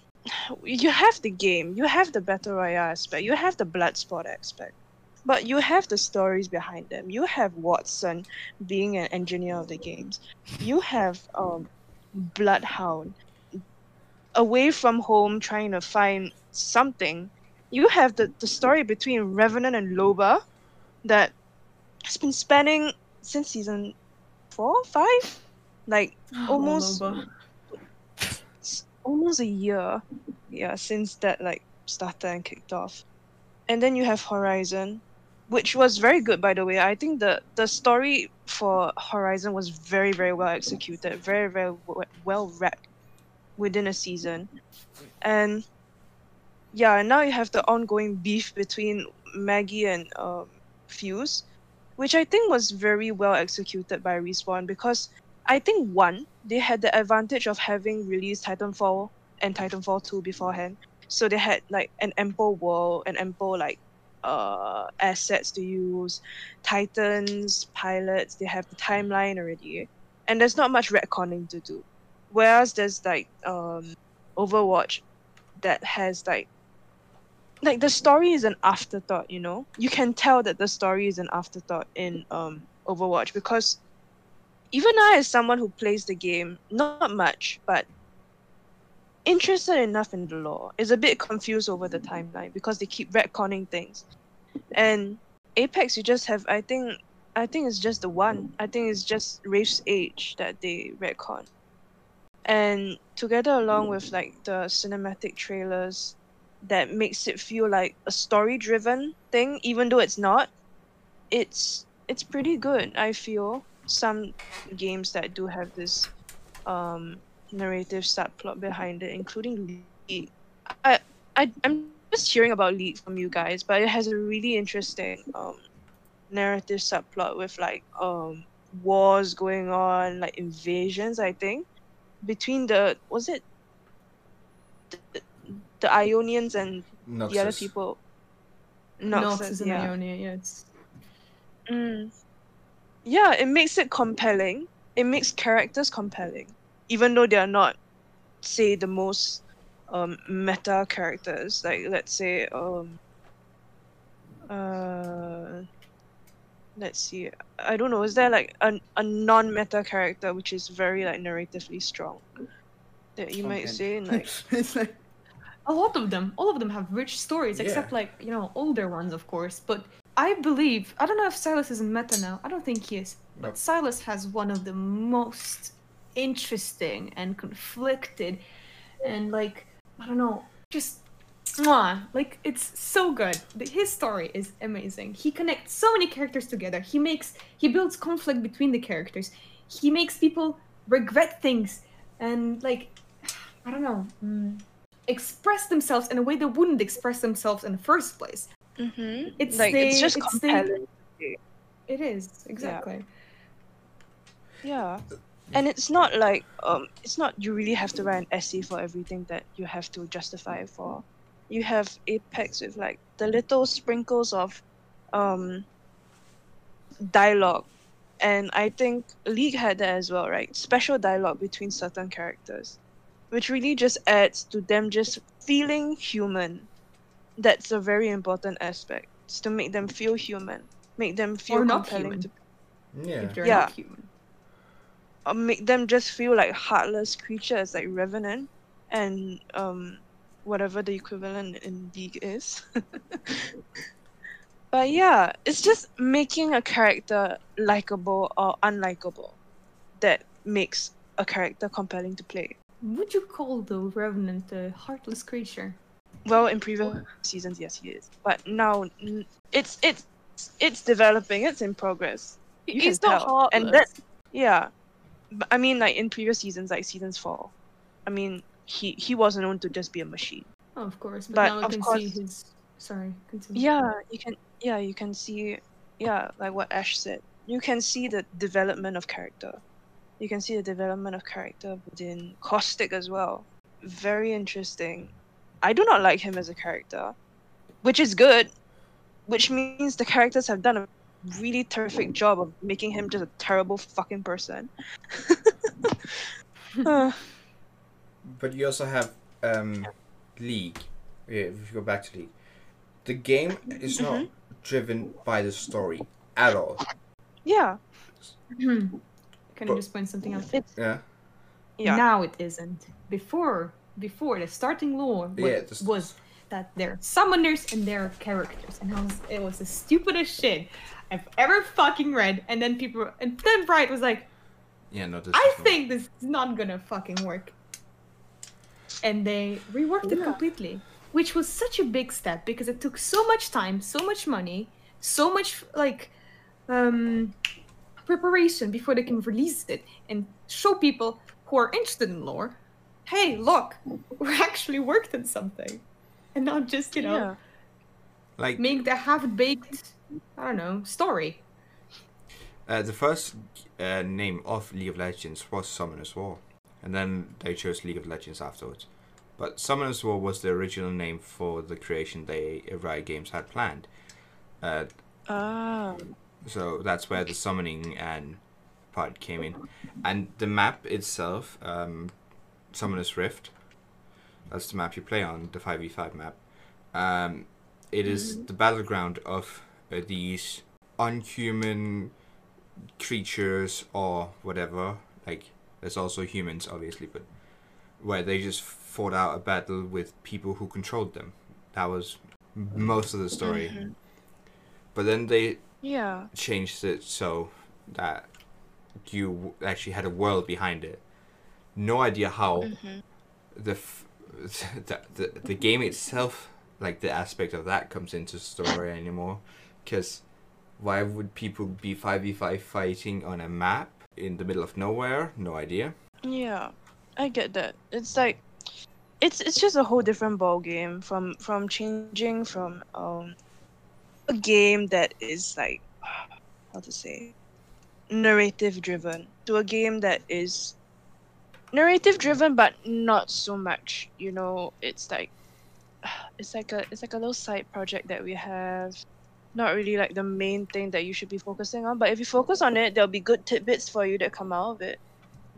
you have the game, you have the battle royale aspect, you have the blood sport aspect, but you have the stories behind them. You have Watson being an engineer of the games. You have um, Bloodhound away from home trying to find something. You have the, the story between Revenant and Loba that has been spanning since season four, five? Like, oh, almost almost a year yeah, since that like started and kicked off. And then you have Horizon, which was very good, by the way. I think the, the story for Horizon was very, very well executed, very, very well wrapped within a season. And... yeah, and now you have the ongoing beef between Maggie and um, Fuse, which I think was very well executed by Respawn, because I think, one, they had the advantage of having released Titanfall and Titanfall two beforehand, so they had like an ample world, an ample like uh, assets to use, Titans, pilots, they have the timeline already, and there's not much retconning to do. Whereas there's like um, Overwatch that has like Like the story is an afterthought, you know? You can tell that the story is an afterthought in um, Overwatch, because even I, as someone who plays the game, not much, but interested enough in the lore, is a bit confused over the timeline because they keep retconning things. And Apex, you just have, I think, I think it's just the one. I think it's just Rafe's age that they retcon. And together along with like the cinematic trailers, that makes it feel like a story-driven thing, even though it's not. It's it's pretty good, I feel. Some games that do have this um, narrative subplot behind it, including League. I, I, I'm just hearing about League from you guys, but it has a really interesting um, narrative subplot with like um, wars going on, like invasions, I think, between the was it the, the Ionians and Noxus. The other people. Noxus, Noxus yeah. and Ionia, yeah. It's... Mm. Yeah, it makes it compelling. It makes characters compelling, even though they are not, say, the most um, meta characters. Like, let's say, um, uh, let's see. I don't know. Is there like a a non-meta character which is very like narratively strong that you okay. might say? And, like, it's like a lot of them. All of them have rich stories, yeah. except like you know older ones, of course. But I believe I don't know if Silas is in meta now. I don't think he is. But nope. Silas has one of the most interesting and conflicted and like I don't know, just mwah, like it's so good. His story is amazing. He connects so many characters together. He makes he builds conflict between the characters. He makes people regret things and like I don't know, mm, express themselves in a way they wouldn't express themselves in the first place. Mm-hmm. It's like the, it's just it's compelling. The, it is exactly. Yeah. yeah. And it's not like, um, it's not you really have to write an essay for everything that you have to justify it for. You have Apex with like the little sprinkles of um, dialogue. And I think League had that as well, right? Special dialogue between certain characters, which really just adds to them just feeling human. That's a very important aspect, it's to make them feel human, make them feel or not compelling. Human. Yeah. If they're yeah. not human. Or make them just feel like heartless creatures like Revenant and um, whatever the equivalent in League is. But yeah, it's just making a character likable or unlikable that makes a character compelling to play. Would you call the Revenant a heartless creature? Well, in previous seasons, yes, he is. But now, it's it's it's developing. It's in progress. You it's not heartless. And that, yeah. I mean, like, in previous seasons, like, seasons four, I mean, he, he wasn't known to just be a machine. Oh, of course, but, but now we can course, see his... Sorry, continue. Yeah, you can, yeah, you can see, yeah, like what Ash said. You can see the development of character. You can see the development of character within Caustic as well. Very interesting. I do not like him as a character, which is good, which means the characters have done a really terrific job of making him just a terrible fucking person. uh. But you also have um, League. Yeah, if you go back to League, the game is not mm-hmm. driven by the story at all. Yeah. Mm-hmm. Can but, I just point something out? It's, yeah. Yeah. Now it isn't. Before, before the starting lore was, yeah, just... was that there are summoners and there are characters, and I was, it was the stupidest shit I've ever fucking read. And then people, and then Bright was like, "Yeah, no, this I think not. This is not gonna fucking work." And they reworked yeah. it completely, which was such a big step because it took so much time, so much money, so much like um, preparation before they can release it and show people who are interested in lore, "Hey, look, we actually worked on something," and not just you know, yeah. like make the half-baked. I don't know, story. Uh, the first uh, name of League of Legends was Summoner's War, and then they chose League of Legends afterwards. But Summoner's War was the original name for the creation they Riot Games had planned. Uh, oh. So that's where the summoning and part came in, and the map itself, um, Summoner's Rift. That's the map you play on, the five v five map. Um, it is the battleground of these unhuman creatures or whatever, like there's also humans obviously, but where they just fought out a battle with people who controlled them. That was most of the story. Mm-hmm. But then they yeah. changed it so that you actually had a world behind it. No idea how mm-hmm. the, f- the, the the game itself, like the aspect of that comes into story anymore. Because why would people be five v five fighting on a map in the middle of nowhere? No idea. Yeah, I get that. It's like, it's it's just a whole different ball game from, from changing from um a game that is like, how to say, narrative driven, to a game that is narrative driven but not so much, you know. It's like it's like a it's like a little side project that we have, not really like the main thing that you should be focusing on, but if you focus on it, there'll be good tidbits for you that come out of it.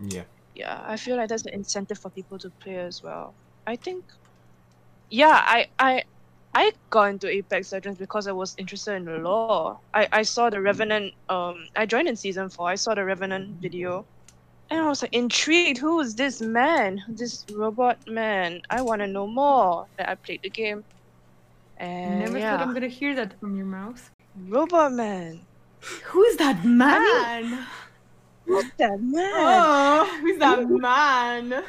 Yeah. Yeah, I feel like that's an incentive for people to play as well. I think, yeah, I I, I got into Apex Legends because I was interested in the lore. I, I saw the Revenant, um, I joined in Season four, I saw the Revenant video, and I was like, intrigued, who is this man? This robot man? I want to know more. That I played the game. And never yeah. thought I'm going to hear that from your mouth. Robot man. Who is that man? I mean, who's that man? Oh, who's that man?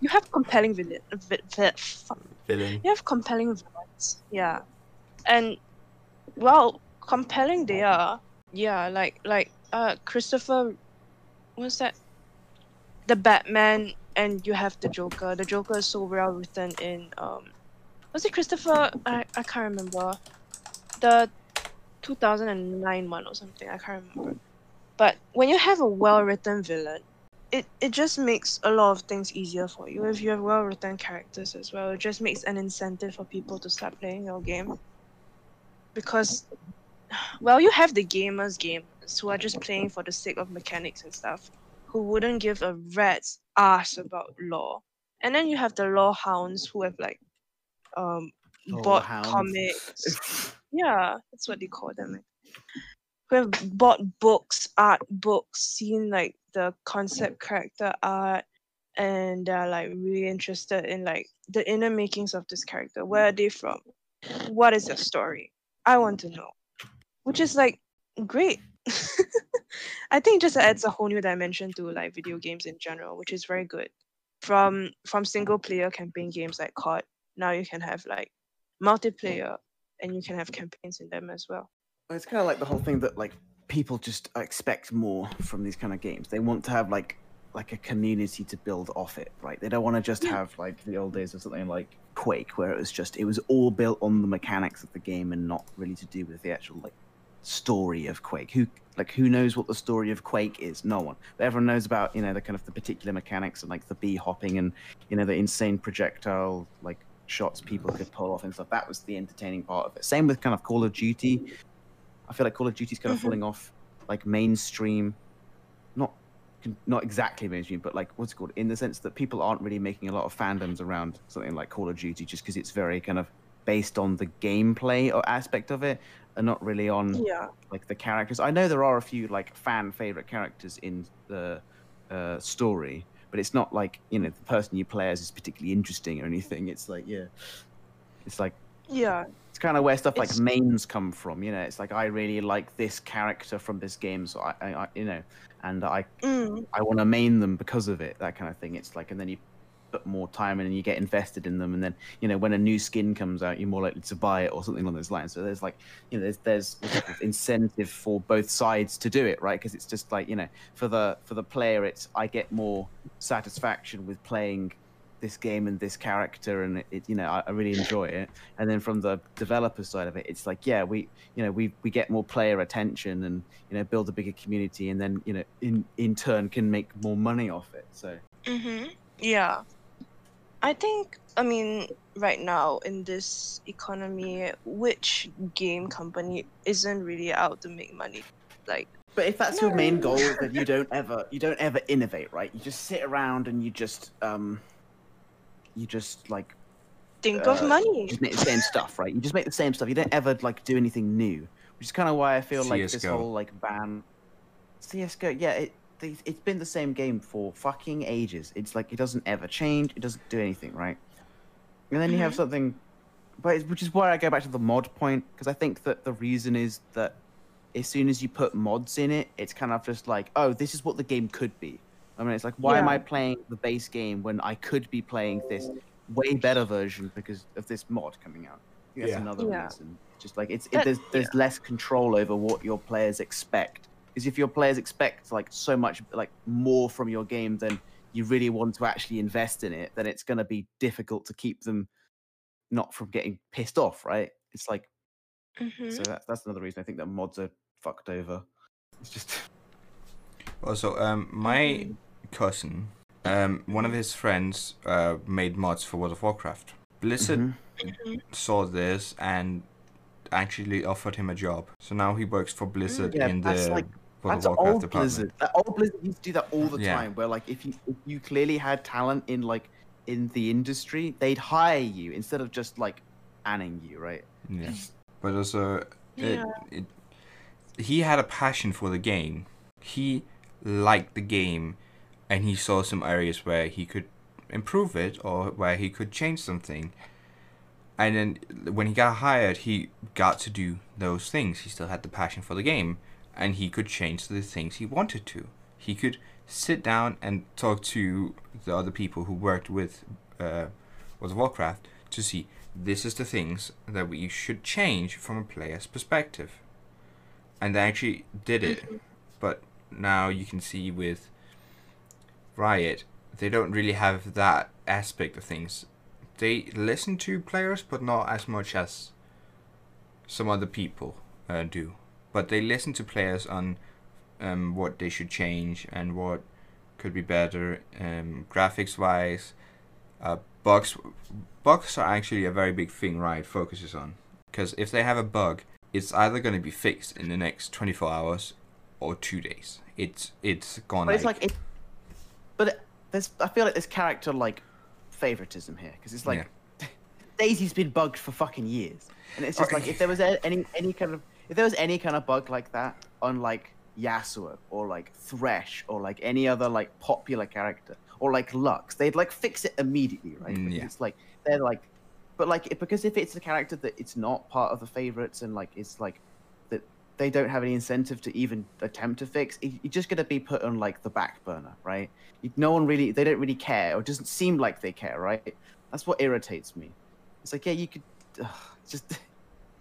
You have compelling villain, villain. You have compelling villains, yeah, and well, compelling they are, yeah. Like like uh, Christopher, what's that? The Batman, and you have the Joker. The Joker is so well written in um, was it Christopher? I I can't remember. The two thousand nine one or something. I can't remember. But when you have a well-written villain, it, it just makes a lot of things easier for you. If you have well-written characters as well, it just makes an incentive for people to start playing your game. Because, well, you have the gamers gamers who are just playing for the sake of mechanics and stuff, who wouldn't give a rat's ass about lore. And then you have the lore hounds who have, like, um, oh, bought hounds. Comics. Yeah, that's what they call them, like. Who have bought books, art books, seen like the concept character art, and are like really interested in like the inner makings of this character. Where are they from? What is their story? I want to know. Which is like great. I think just adds a whole new dimension to like video games in general, which is very good. From from single player campaign games like C O D, now you can have like multiplayer, and you can have campaigns in them as well. It's kind of like the whole thing that like people just expect more from these kind of games. They want to have like like a community to build off it, right? They don't want to just yeah. have like the old days of something like Quake, where it was just it was all built on the mechanics of the game and not really to do with the actual like story of Quake. Who like who knows what the story of Quake is? No one. But everyone knows about, you know, the kind of the particular mechanics and like the bee hopping and, you know, the insane projectile like shots people could pull off and stuff. That was the entertaining part of it. Same with kind of Call of Duty. I feel like Call of Duty's kind of mm-hmm. falling off, like, mainstream, not not exactly mainstream, but, like, what's it called? In the sense that people aren't really making a lot of fandoms around something like Call of Duty just because it's very kind of based on the gameplay or aspect of it and not really on, yeah. like, the characters. I know there are a few, like, fan-favorite characters in the uh, story, but it's not like, you know, the person you play as is particularly interesting or anything. It's like, yeah, it's like... yeah. It's kind of where stuff like it's... mains come from, you know. It's like, I really like this character from this game, so I, I, I you know, and I, mm. I want to main them because of it, that kind of thing. It's like, and then you put more time in and you get invested in them, and then, you know, when a new skin comes out, you're more likely to buy it or something along those lines. So there's like, you know, there's there's incentive for both sides to do it, right? Because it's just like, you know, for the for the player, it's I get more satisfaction with playing this game and this character, and it, it you know, I, I really enjoy it. And then from the developer side of it, it's like, yeah, we, you know, we we get more player attention and, you know, build a bigger community, and then, you know, in in turn can make more money off it. So mm-hmm. yeah, I think, I mean, right now in this economy, which game company isn't really out to make money? Like, but if that's no. your main goal, then you don't ever you don't ever innovate, right? You just sit around and you just um. You just like think uh, of money. Just make the same stuff, right? You just make the same stuff. You don't ever like do anything new, which is kind of why I feel like this whole like ban. C S G O, yeah, it it's been the same game for fucking ages. It's like it doesn't ever change. It doesn't do anything, right? And then mm-hmm. you have something, but it's, which is why I go back to the mod point, because I think that the reason is that as soon as you put mods in it, it's kind of just like, oh, this is what the game could be. I mean, it's like, why yeah. am I playing the base game when I could be playing this way better version because of this mod coming out? That's yeah. another yeah. reason. Just like, it's, it, there's, there's yeah. less control over what your players expect. Because if your players expect, like, so much, like, more from your game than you really want to actually invest in it, then it's going to be difficult to keep them not from getting pissed off, right? It's like, mm-hmm. so that, that's another reason I think that mods are fucked over. It's just... Also, um, my cousin, um, one of his friends, uh, made mods for World of Warcraft. Blizzard mm-hmm. saw this and actually offered him a job. So now he works for Blizzard yeah, in the like, World of Warcraft department. Blizzard. That old Blizzard used to do that all the yeah. time, where like if you if you clearly had talent in like in the industry, they'd hire you instead of just like anning you, right? Yeah. But also, yeah. it, it, he had a passion for the game. He liked the game, and he saw some areas where he could improve it or where he could change something. And then when he got hired, he got to do those things. He still had the passion for the game, and he could change the things he wanted to. He could sit down and talk to the other people who worked with uh, World of Warcraft to see, this is the things that we should change from a player's perspective. And they actually did it. But now you can see with Riot, they don't really have that aspect of things. They listen to players, but not as much as some other people uh, do. But they listen to players on um, what they should change and what could be better, um, graphics-wise. Uh, bugs, bugs are actually a very big thing Riot focuses on. Because if they have a bug, it's either going to be fixed in the next twenty-four hours or two days. It's it's gone. But it's like, like it, but there's I feel like there's character like favoritism here, because it's like yeah. Daisy's been bugged for fucking years, and it's just okay. like if there was any any kind of if there was any kind of bug like that on like Yasuo or like Thresh or like any other like popular character or like Lux, they'd like fix it immediately, right? Mm, yeah. It's like they're like, but like it, because if it's a character that it's not part of the favorites and like it's like that they don't have any incentive to even attempt to fix, it, you're just gonna be put on like the back burner, right? You, no one really, they don't really care, or it doesn't seem like they care, right? That's what irritates me. It's like yeah, you could ugh, just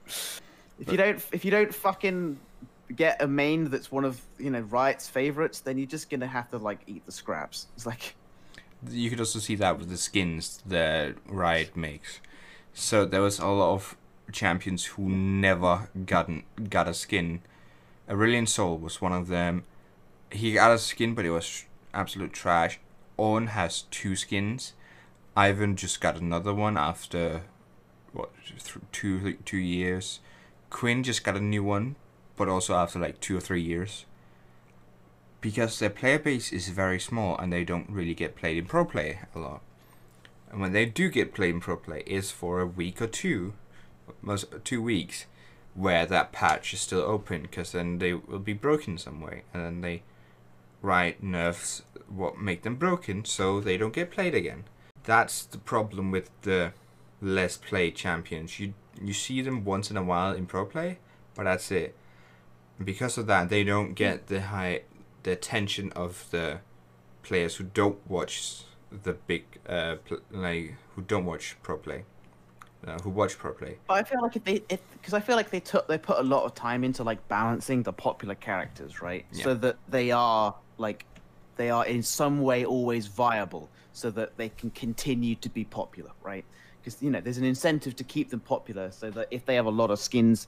if but, you don't if you don't fucking get a main that's one of you know Riot's favorites, then you're just gonna have to like eat the scraps. It's like you could also see that with the skins that Riot makes. So there was a lot of champions who never gotten got a skin. Aurelion Sol was one of them. He got a skin, but it was absolute trash. Ornn has two skins. Ivan just got another one after what two like, two years. Quinn just got a new one, but also after like two or three years. Because their player base is very small and they don't really get played in pro play a lot. And when they do get played in pro play, it's for a week or two. Most two weeks where that patch is still open, because then they will be broken some way, and then they write nerfs what make them broken so they don't get played again. That's the problem with the less played champions. You you see them once in a while in pro play, but that's it. Because of that, they don't get the high the attention of the players who don't watch the big uh pl like who don't watch pro play. Uh, who watch pro play. But I feel like if they, because I feel like they took, they put a lot of time into like balancing the popular characters, right? Yeah. So that they are like, they are in some way always viable, so that they can continue to be popular, right? Because you know, there's an incentive to keep them popular, so that if they have a lot of skins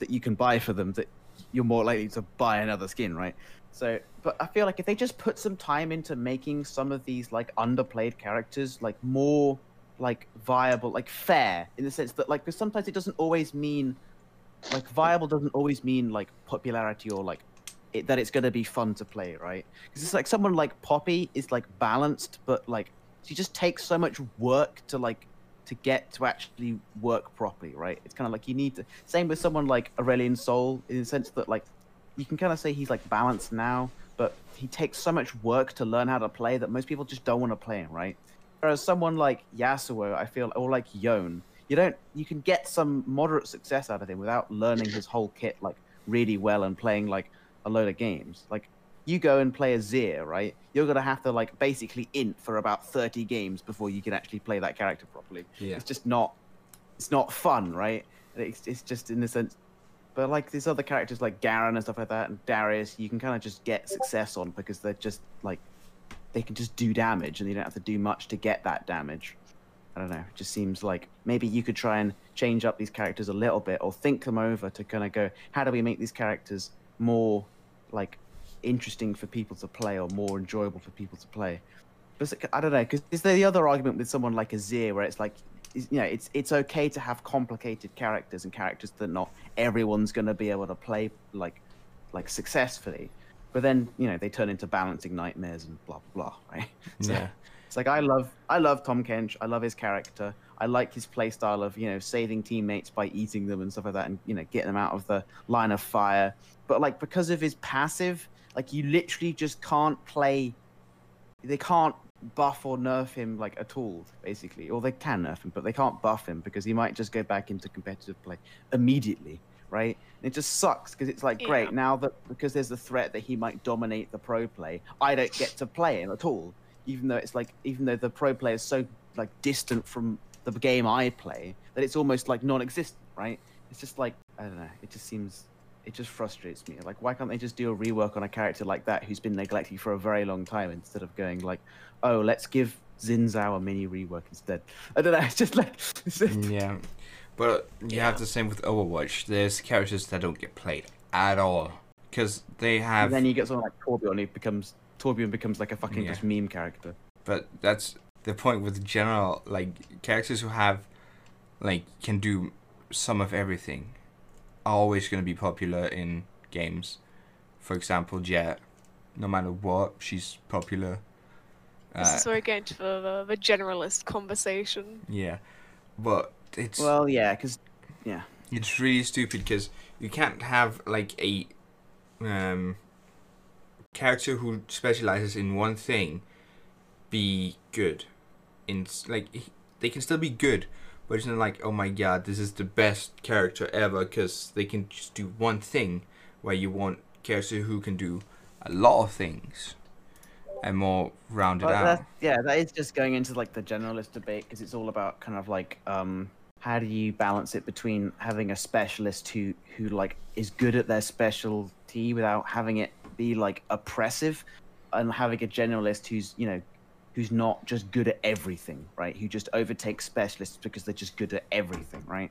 that you can buy for them, that you're more likely to buy another skin, right? So, but I feel like if they just put some time into making some of these like underplayed characters like more like viable, like fair, in the sense that like, because sometimes it doesn't always mean like viable doesn't always mean like popularity or like it, that it's going to be fun to play, right? Because it's like someone like Poppy is like balanced, but like she just takes so much work to like to get to actually work properly, right? It's kind of like you need to, same with someone like Aurelion Sol, in the sense that like you can kind of say he's like balanced now, but he takes so much work to learn how to play that most people just don't want to play him, right? Whereas someone like Yasuo, I feel, or like Yone, you don't, you can get some moderate success out of him without learning his whole kit like really well and playing like a load of games. Like you go and play Azir, right? You're gonna have to like basically int for about thirty games before you can actually play that character properly. Yeah. It's just not, it's not fun, right? It's it's just in the sense, but like these other characters like Garen and stuff like that and Darius, you can kind of just get success on because they're just like, they can just do damage and you don't have to do much to get that damage. I don't know, it just seems like maybe you could try and change up these characters a little bit or think them over to kind of go, how do we make these characters more like interesting for people to play or more enjoyable for people to play. But I don't know, because is there the other argument with someone like Azir where it's like, you know, it's it's okay to have complicated characters and characters that not everyone's going to be able to play like like successfully, but then, you know, they turn into balancing nightmares and blah blah blah, right? So yeah. It's like I love I love Tom Kench, I love his character, I like his playstyle of, you know, saving teammates by eating them and stuff like that, and, you know, getting them out of the line of fire. But like, because of his passive, like you literally just can't play. They can't buff or nerf him like at all, basically. Or they can nerf him, but they can't buff him because he might just go back into competitive play immediately, right? And it just sucks because it's like, yeah. Great, now that because there's the threat that he might dominate the pro play, I don't get to play him at all. Even though it's like, even though the pro play is so like distant from the game I play that it's almost like non-existent, right? It's just like, I don't know. It just seems, it just frustrates me. Like, why can't they just do a rework on a character like that who's been neglected for a very long time instead of going like, oh, let's give Xin Zhao a mini rework instead. I don't know. It's just like, it's just... yeah. But you yeah. have the same with Overwatch. There's characters that don't get played at all because they have. And then you get someone like Torbjorn who becomes Torbjorn becomes like a fucking yeah. just meme character. But that's the point with general, like, characters who have, like, can do some of everything are always going to be popular in games. For example, Jet, no matter what, she's popular. This uh, is where we get into the, the, the generalist conversation. Yeah, but it's... Well, yeah, because... Yeah. It's really stupid, because you can't have, like, a um, character who specializes in one thing be good. In, like, they can still be good, but it's not like, oh my god, this is the best character ever, because they can just do one thing, where you want character who can do a lot of things and more rounded well, out. Yeah, that is just going into like the generalist debate, because it's all about kind of like um how do you balance it between having a specialist who who like is good at their specialty without having it be like oppressive, and having a generalist who's, you know, who's not just good at everything, right? Who just overtakes specialists because they're just good at everything, right?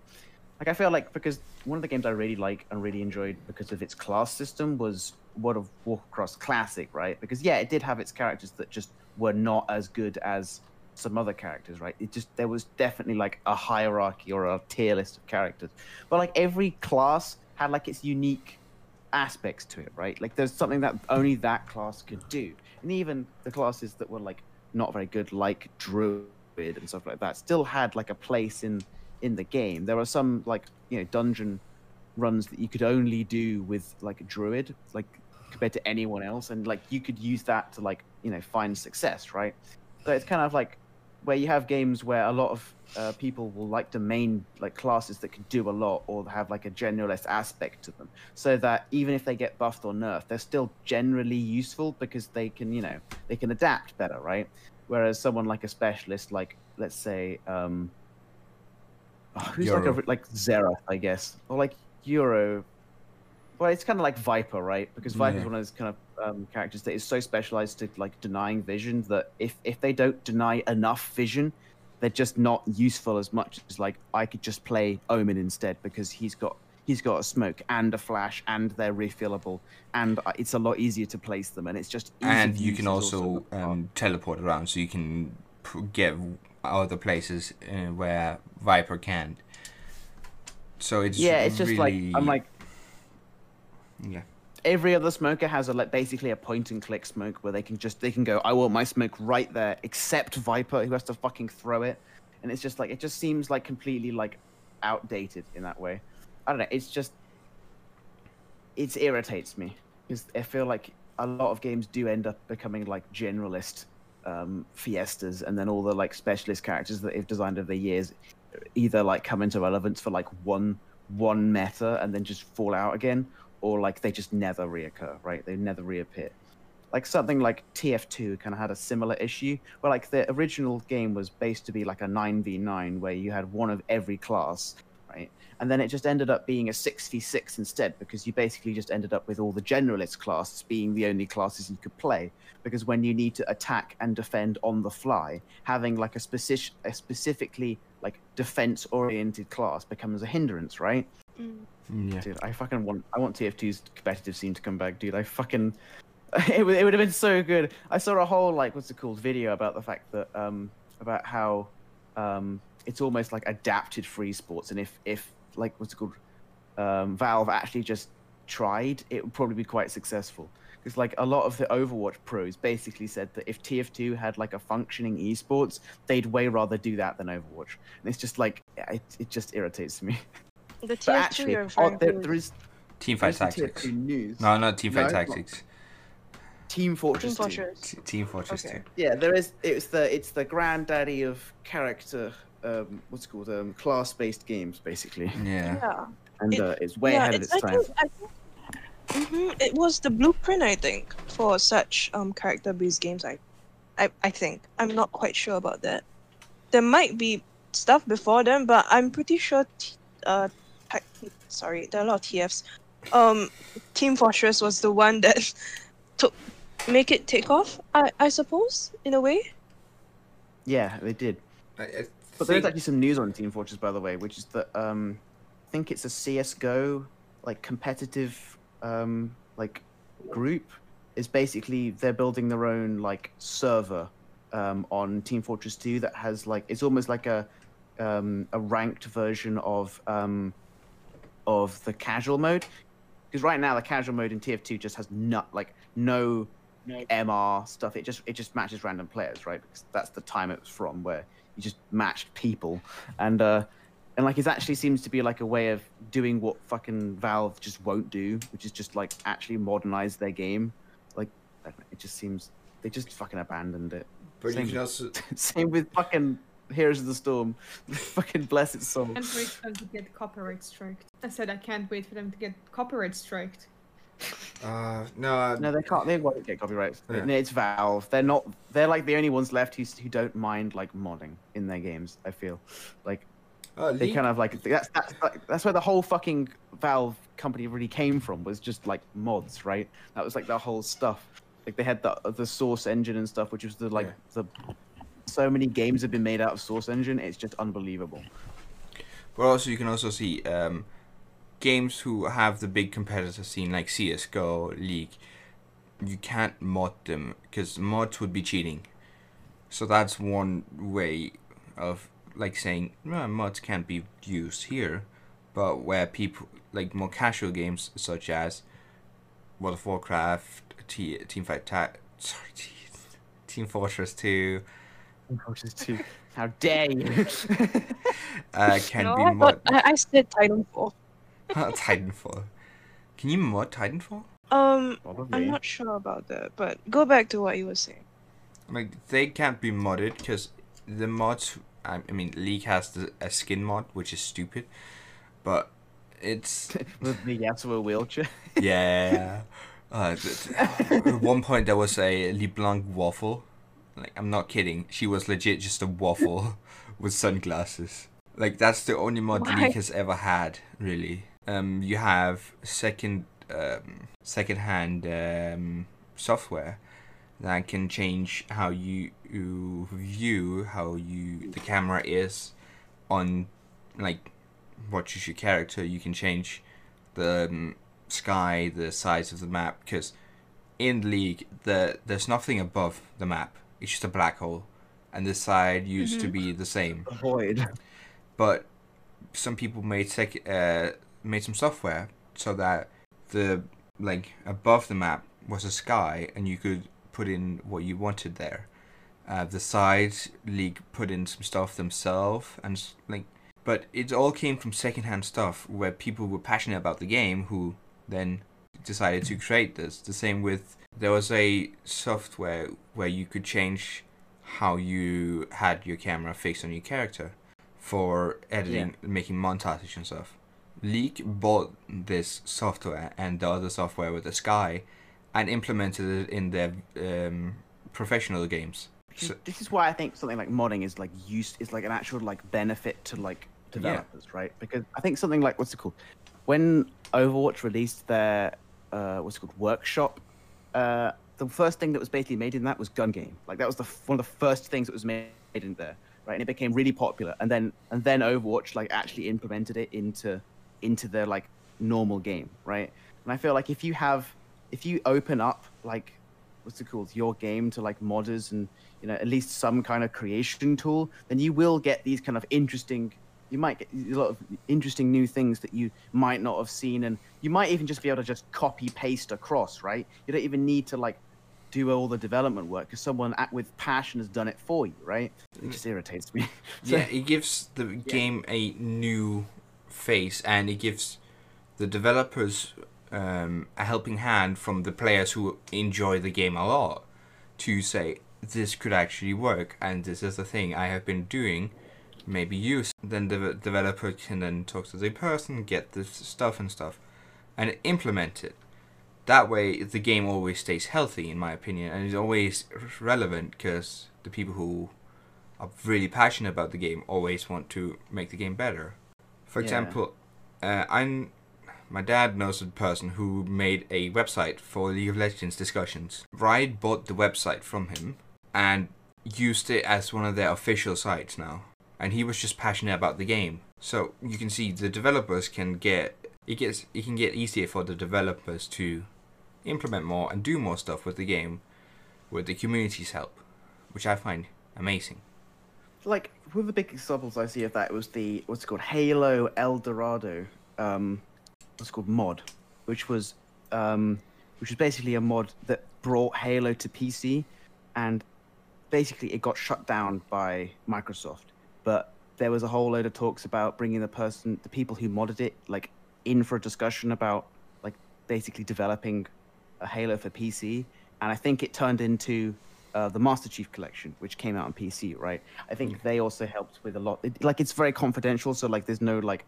Like, I feel like, because one of the games I really like and really enjoyed because of its class system was World of Warcraft Classic, right? Because, yeah, it did have its characters that just were not as good as some other characters, right? It just, there was definitely, like, a hierarchy or a tier list of characters. But, like, every class had, like, its unique aspects to it, right? Like, there's something that only that class could do. And even the classes that were, like, not very good, like Druid and stuff like that, still had like a place in in the game. There were some, like, you know, dungeon runs that you could only do with like Druid, like, compared to anyone else, and like you could use that to, like, you know, find success, right? So it's kind of like where you have games where a lot of uh, people will like the main like classes that can do a lot or have like a generalist aspect to them, so that even if they get buffed or nerfed, they're still generally useful because they can, you know, they can adapt better, right? Whereas someone like a specialist, like, let's say um oh, who's Euro. like a, like Xerath, I guess, or like Euro. Well, it's kind of like Viper, right? Because Viper is yeah. one of those kind of um, characters that is so specialized to like denying vision that if, if they don't deny enough vision, they're just not useful as much as like, I could just play Omen instead because he's got he's got a smoke and a flash and they're refillable and it's a lot easier to place them, and it's just easy. And you can also um, teleport around, so you can get other places uh, where Viper can't. So it's yeah, it's really... just like I'm like. Yeah. Every other smoker has a like basically a point and click smoke where they can just they can go, I want my smoke right there, except Viper, who has to fucking throw it. And it's just like, it just seems like completely like outdated in that way. I don't know, it's just it irritates me because I feel like a lot of games do end up becoming like generalist um fiestas, and then all the like specialist characters that they've designed over the years either like come into relevance for like one one meta and then just fall out again, or like they just never reoccur, right? They never reappear. Like something like T F two kind of had a similar issue, where like the original game was based to be like a nine v nine where you had one of every class, right? And then it just ended up being a six v six instead, because you basically just ended up with all the generalist classes being the only classes you could play, because when you need to attack and defend on the fly, having like a specific, a specifically like defense-oriented class becomes a hindrance, right? Mm. Yeah. Dude, I fucking want I want T F two's competitive scene to come back, dude. I fucking it would it would have been so good. I saw a whole like what's it called video about the fact that um about how um it's almost like adapted free sports, and if if like what's it called um Valve actually just tried, it would probably be quite successful. Because like a lot of the Overwatch pros basically said that if T F two had like a functioning esports, they'd way rather do that than Overwatch. And it's just like it, it just irritates me. The T F two actually, oh, there, there is teamfight tactics. News. No, not teamfight no, tactics. Not. Team Fortress, Team Fortress two. T Team Fortress okay. two. Yeah, there is. It's the it's the granddaddy of character. Um, what's it called? Um, class-based games, basically. Yeah. Yeah. And it, uh, it's way yeah, ahead it's, of its I time. Think, I think, mm-hmm, it was the blueprint, I think, for such um character-based games. I, I, I think I'm not quite sure about that. There might be stuff before them, but I'm pretty sure. T uh, sorry, there are a lot of T Fs. Um, Team Fortress was the one that took. Make it take off, I, I suppose, in a way? Yeah, they did. I, I think... But there's actually some news on Team Fortress, by the way, which is that um, I think it's a C S G O, like, competitive, um, like, group. Is basically, they're building their own, like, server um, on Team Fortress two that has, like, it's almost like a um, a ranked version of um, of the casual mode. Because right now, the casual mode in T F two just has not, like, no... No. M R stuff. It just it just matches random players, right? Because that's the time it was from, where you just matched people, and uh, and like it actually seems to be like a way of doing what fucking Valve just won't do, which is just like actually modernize their game. Like it just seems they just fucking abandoned it. But same, you can also... same with fucking Heroes of the Storm. Fucking bless its soul. I can't wait for them to get copyright striked. I said I can't wait for them to get copyright striked. Uh, no, uh, no, they can't. They won't get copyrights. Yeah. It's Valve. They're not. They're like the only ones left who who don't mind like modding in their games. I feel like uh, they League... kind of like that's that's like, that's where the whole fucking Valve company really came from, was just like mods, right? That was like the whole stuff. Like they had the the Source Engine and stuff, which was the like yeah. the so many games have been made out of Source Engine. It's just unbelievable. But also, you can also see. Um... Games who have the big competitor scene like C S G O, League, you can't mod them because mods would be cheating. So that's one way of like saying well, mods can't be used here, but where people like more casual games such as World of Warcraft, T Teamfight Ta sorry, geez, Team Fortress two, Team Fortress two, how dare you? uh, can no, be mod. I, I said Titanfall. Titanfall. Can you mod Titanfall? Um, Probably. I'm not sure about that, but go back to what you were saying. Like, they can't be modded because the mods. I mean, League has the, a skin mod, which is stupid, but it's with the Yasuo wheelchair. Yeah. Uh, at one point, there was a LeBlanc waffle. Like, I'm not kidding. She was legit just a waffle with sunglasses. Like, that's the only mod Why? League has ever had, really. Um, you have second, um, second-hand um, software that can change how you, you view how you the camera is on, like, what is your character. You can change the um, sky, the size of the map, because in League, the there's nothing above the map. It's just a black hole, and the side used mm-hmm. to be the same. A void. But some people made sec uh, made some software so that the like above the map was a sky, and you could put in what you wanted there. Uh, the sides League put in some stuff themselves, and like, but it all came from secondhand stuff where people were passionate about the game, who then decided to create this. The same with there was a software where you could change how you had your camera fixed on your character. For editing, yeah. making montages and stuff. League bought this software and the other software with the sky, and implemented it in their um, professional games. So, this is why I think something like modding is like use is like an actual like benefit to like developers, yeah. right? Because I think something like what's it called, when Overwatch released their uh, what's it called workshop. Uh, the first thing that was basically made in that was gun game. Like that was the one of the first things that was made in there. Right, and it became really popular, and then and then Overwatch like actually implemented it into into their like normal game, right? And I feel like if you have if you open up like what's it called, your game to like modders and, you know, at least some kind of creation tool, then you will get these kind of interesting, you might get a lot of interesting new things that you might not have seen. And you might even just be able to just copy paste across, right? You don't even need to like do all the development work because someone with passion has done it for you, right? It just irritates me. So, yeah, it gives the yeah. game a new face, and it gives the developers um, a helping hand from the players who enjoy the game a lot to say, this could actually work, and this is the thing I have been doing, maybe use. Then the developer can then talk to the person, get this stuff and stuff, and implement it. That way, the game always stays healthy, in my opinion, and is always relevant, because the people who are really passionate about the game always want to make the game better. For yeah. example, uh, I'm, my dad knows a person who made a website for League of Legends discussions. Riot bought the website from him and used it as one of their official sites now. And he was just passionate about the game. So you can see the developers can get, it gets, it can get easier for the developers to implement more and do more stuff with the game with the community's help, which I find amazing. Like, one of the big examples I see of that was the, what's it called, Halo Eldorado, um, what's it called, mod, which was, um, which was basically a mod that brought Halo to P C, and basically it got shut down by Microsoft. But there was a whole load of talks about bringing the person, the people who modded it, like, in for a discussion about, like, basically developing a Halo for P C. And I think it turned into uh, the Master Chief Collection, which came out on P C, right? I think they also helped with a lot. It, like, it's very confidential, so, like, there's no, like,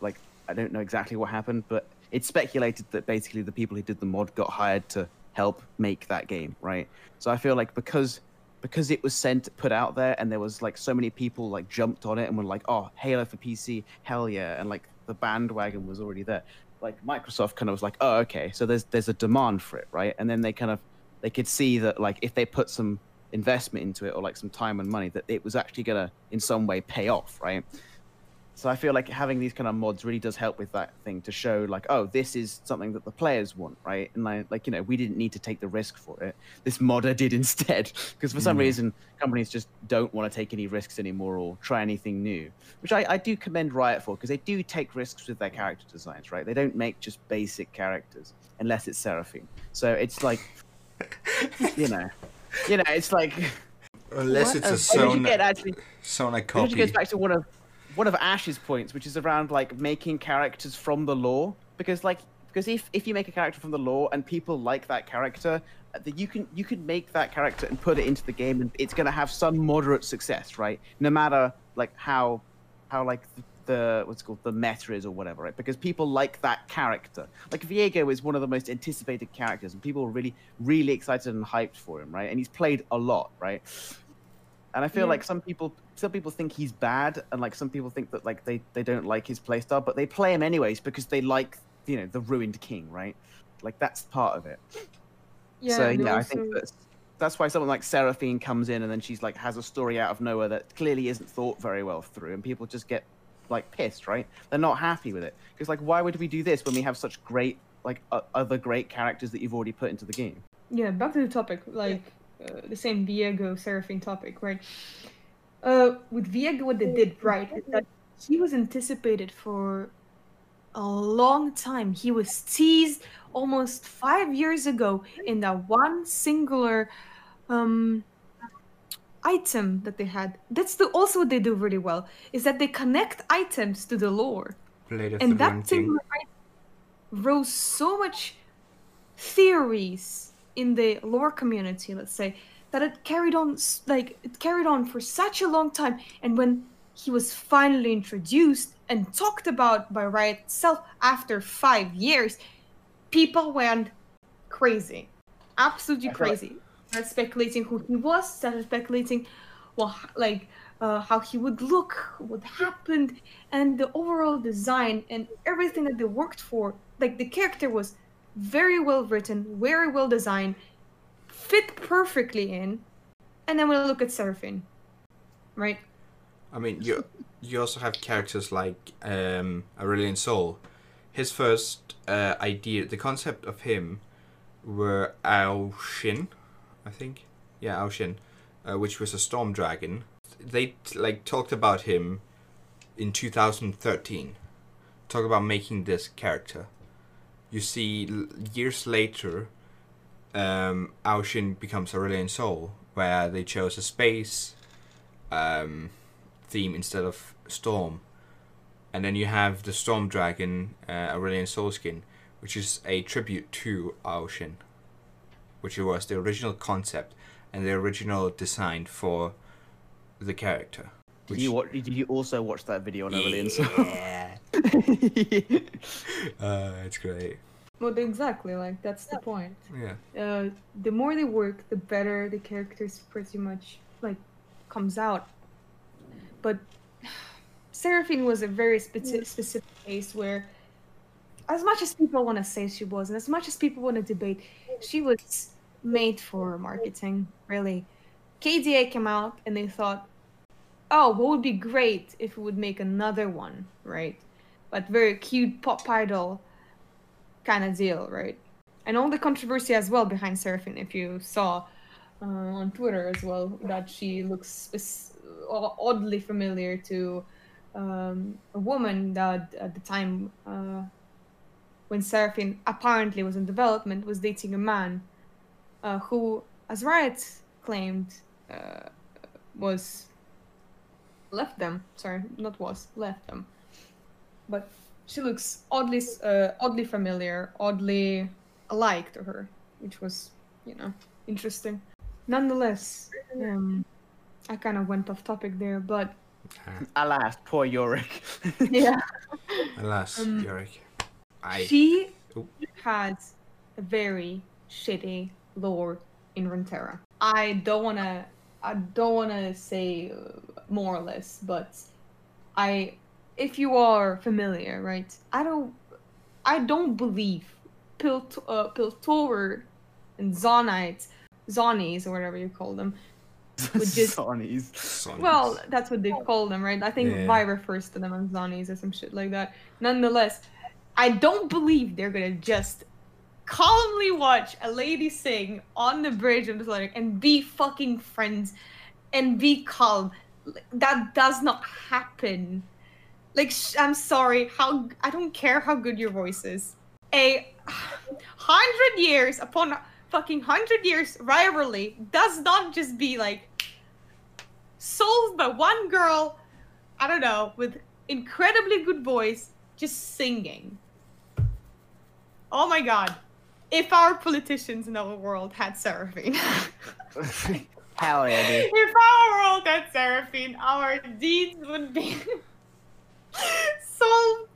like, I don't know exactly what happened, but it's speculated that basically the people who did the mod got hired to help make that game, right? So I feel like because... because it was sent, put out there, and there was like so many people like jumped on it and were like, oh, Halo for P C, hell yeah. And like the bandwagon was already there. Like Microsoft kind of was like, oh, okay. So there's there's a demand for it, right? And then they kind of, they could see that like if they put some investment into it or like some time and money, that it was actually gonna in some way pay off, right? So I feel like having these kind of mods really does help with that thing to show like, oh, this is something that the players want, right? And like, like you know, we didn't need to take the risk for it. This modder did instead, because for some mm. reason, companies just don't want to take any risks anymore or try anything new, which I, I do commend Riot for, because they do take risks with their character designs, right? They don't make just basic characters, unless it's Seraphine. So it's like, you know, you know, it's like... Unless what? It's a oh, Sona, get, actually, Sona copy. Which goes back to one of... one of Ash's points, which is around like making characters from the lore, because like because if if you make a character from the lore and people like that character, that you can you can make that character and put it into the game, and it's going to have some moderate success, right? No matter like how how like the, the what's it called the meta is or whatever, right? Because people like that character. Like Viego is one of the most anticipated characters, and people are really really excited and hyped for him, right? And he's played a lot, right? And I feel yeah. like some people, some people think he's bad, and like some people think that like they, they don't like his playstyle, but they play him anyways because they like, you know, the ruined king, right? Like that's part of it. Yeah. So yeah, also... I think that's that's why someone like Seraphine comes in and then she's like has a story out of nowhere that clearly isn't thought very well through, and people just get like pissed, right? They're not happy with it because like why would we do this when we have such great like uh, other great characters that you've already put into the game? Yeah. Back to the topic, like. Yeah. Uh, the same Viego Seraphine topic, right? Uh, with Viego, what they did right is that he was anticipated for a long time. He was teased almost five years ago in that one singular um, item that they had. That's the, also what they do really well, is that they connect items to the lore. And that singular item rose so much theories in the lore community, let's say, that it carried on like it carried on for such a long time, and when he was finally introduced and talked about by Riot itself after five years, people went crazy, absolutely crazy. Started speculating who he was, started speculating, well, like uh, how he would look, what happened, and the overall design and everything that they worked for. Like the character was very well written, very well designed, fit perfectly in, and then we we'll look at Seraphine, right? I mean, you you also have characters like um, Aurelion Sol. His first uh, idea, the concept of him, were Ao Shin, I think. Yeah, Ao Shin, uh, which was a storm dragon. They like talked about him in two thousand thirteen. Talk about making this character. You see, years later, um, Ao Shin becomes Aurelion Sol, where they chose a space um, theme instead of storm. And then you have the storm dragon, uh, Aurelion Sol skin, which is a tribute to Ao Shin, which was the original concept and the original design for the character. Did you watch, did you also watch that video on Aurelion Sol? Yeah. uh, it's great. Well, exactly, like, that's the point. Yeah. Uh, the more they work, the better the characters pretty much, like, comes out. But Seraphine was a very speci specific case where, as much as people want to say she was, and as much as people want to debate, she was made for marketing, really. K D A came out and they thought, oh, what would be great if we would make another one, right? But very cute pop idol kind of deal, right? And all the controversy as well behind Seraphine, if you saw uh, on Twitter as well, that she looks oddly familiar to um, a woman that at the time uh, when Seraphine apparently was in development was dating a man uh, who, as Riot claimed, uh, was... left them, sorry, not was, left them. But she looks oddly uh, oddly familiar, oddly alike to her, which was, you know, interesting. Nonetheless, um, I kind of went off topic there, but... Alas, poor Yorick. Yeah. Alas, um, Yorick. I... She Ooh. has a very shitty lore in Runeterra. I don't want to... I don't want to say more or less, but I, if you are familiar, right? I don't, I don't believe Pilt, uh, Piltover and Zonites, Zonies or whatever you call them, would just Zonies. Zonies. Well, that's what they call them, right? I think yeah. Vi refers to them as Zonies or some shit like that. Nonetheless, I don't believe they're gonna just calmly watch a lady sing on the bridge of the Atlantic and be fucking friends and be calm. That does not happen. Like, sh I'm sorry, how I don't care how good your voice is. A hundred years upon fucking hundred years rivalry does not just be like solved by one girl, I don't know, with incredibly good voice just singing. Oh my god. If our politicians in our world had Seraphine. Hell yeah, dude. If our world had Seraphine, our deeds would be so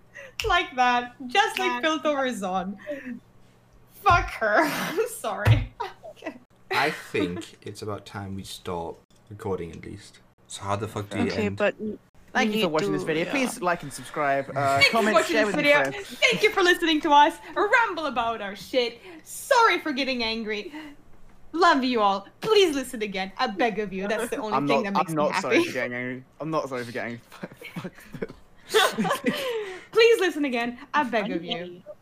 like that. Just like Piltover Zon. Fuck her. I'm sorry. I think it's about time we stop recording at least. So how the fuck do you okay, end? But Thank you, you for watching do, this video. Yeah. Please like and subscribe. Uh, Thank comment, you for share this with video. Thank you for listening to us ramble about our shit. Sorry for getting angry. Love you all. Please listen again. I beg of you. That's the only I'm thing not, that makes I'm me happy. I'm not sorry for getting angry. I'm not sorry for getting. Please listen again. I beg of you.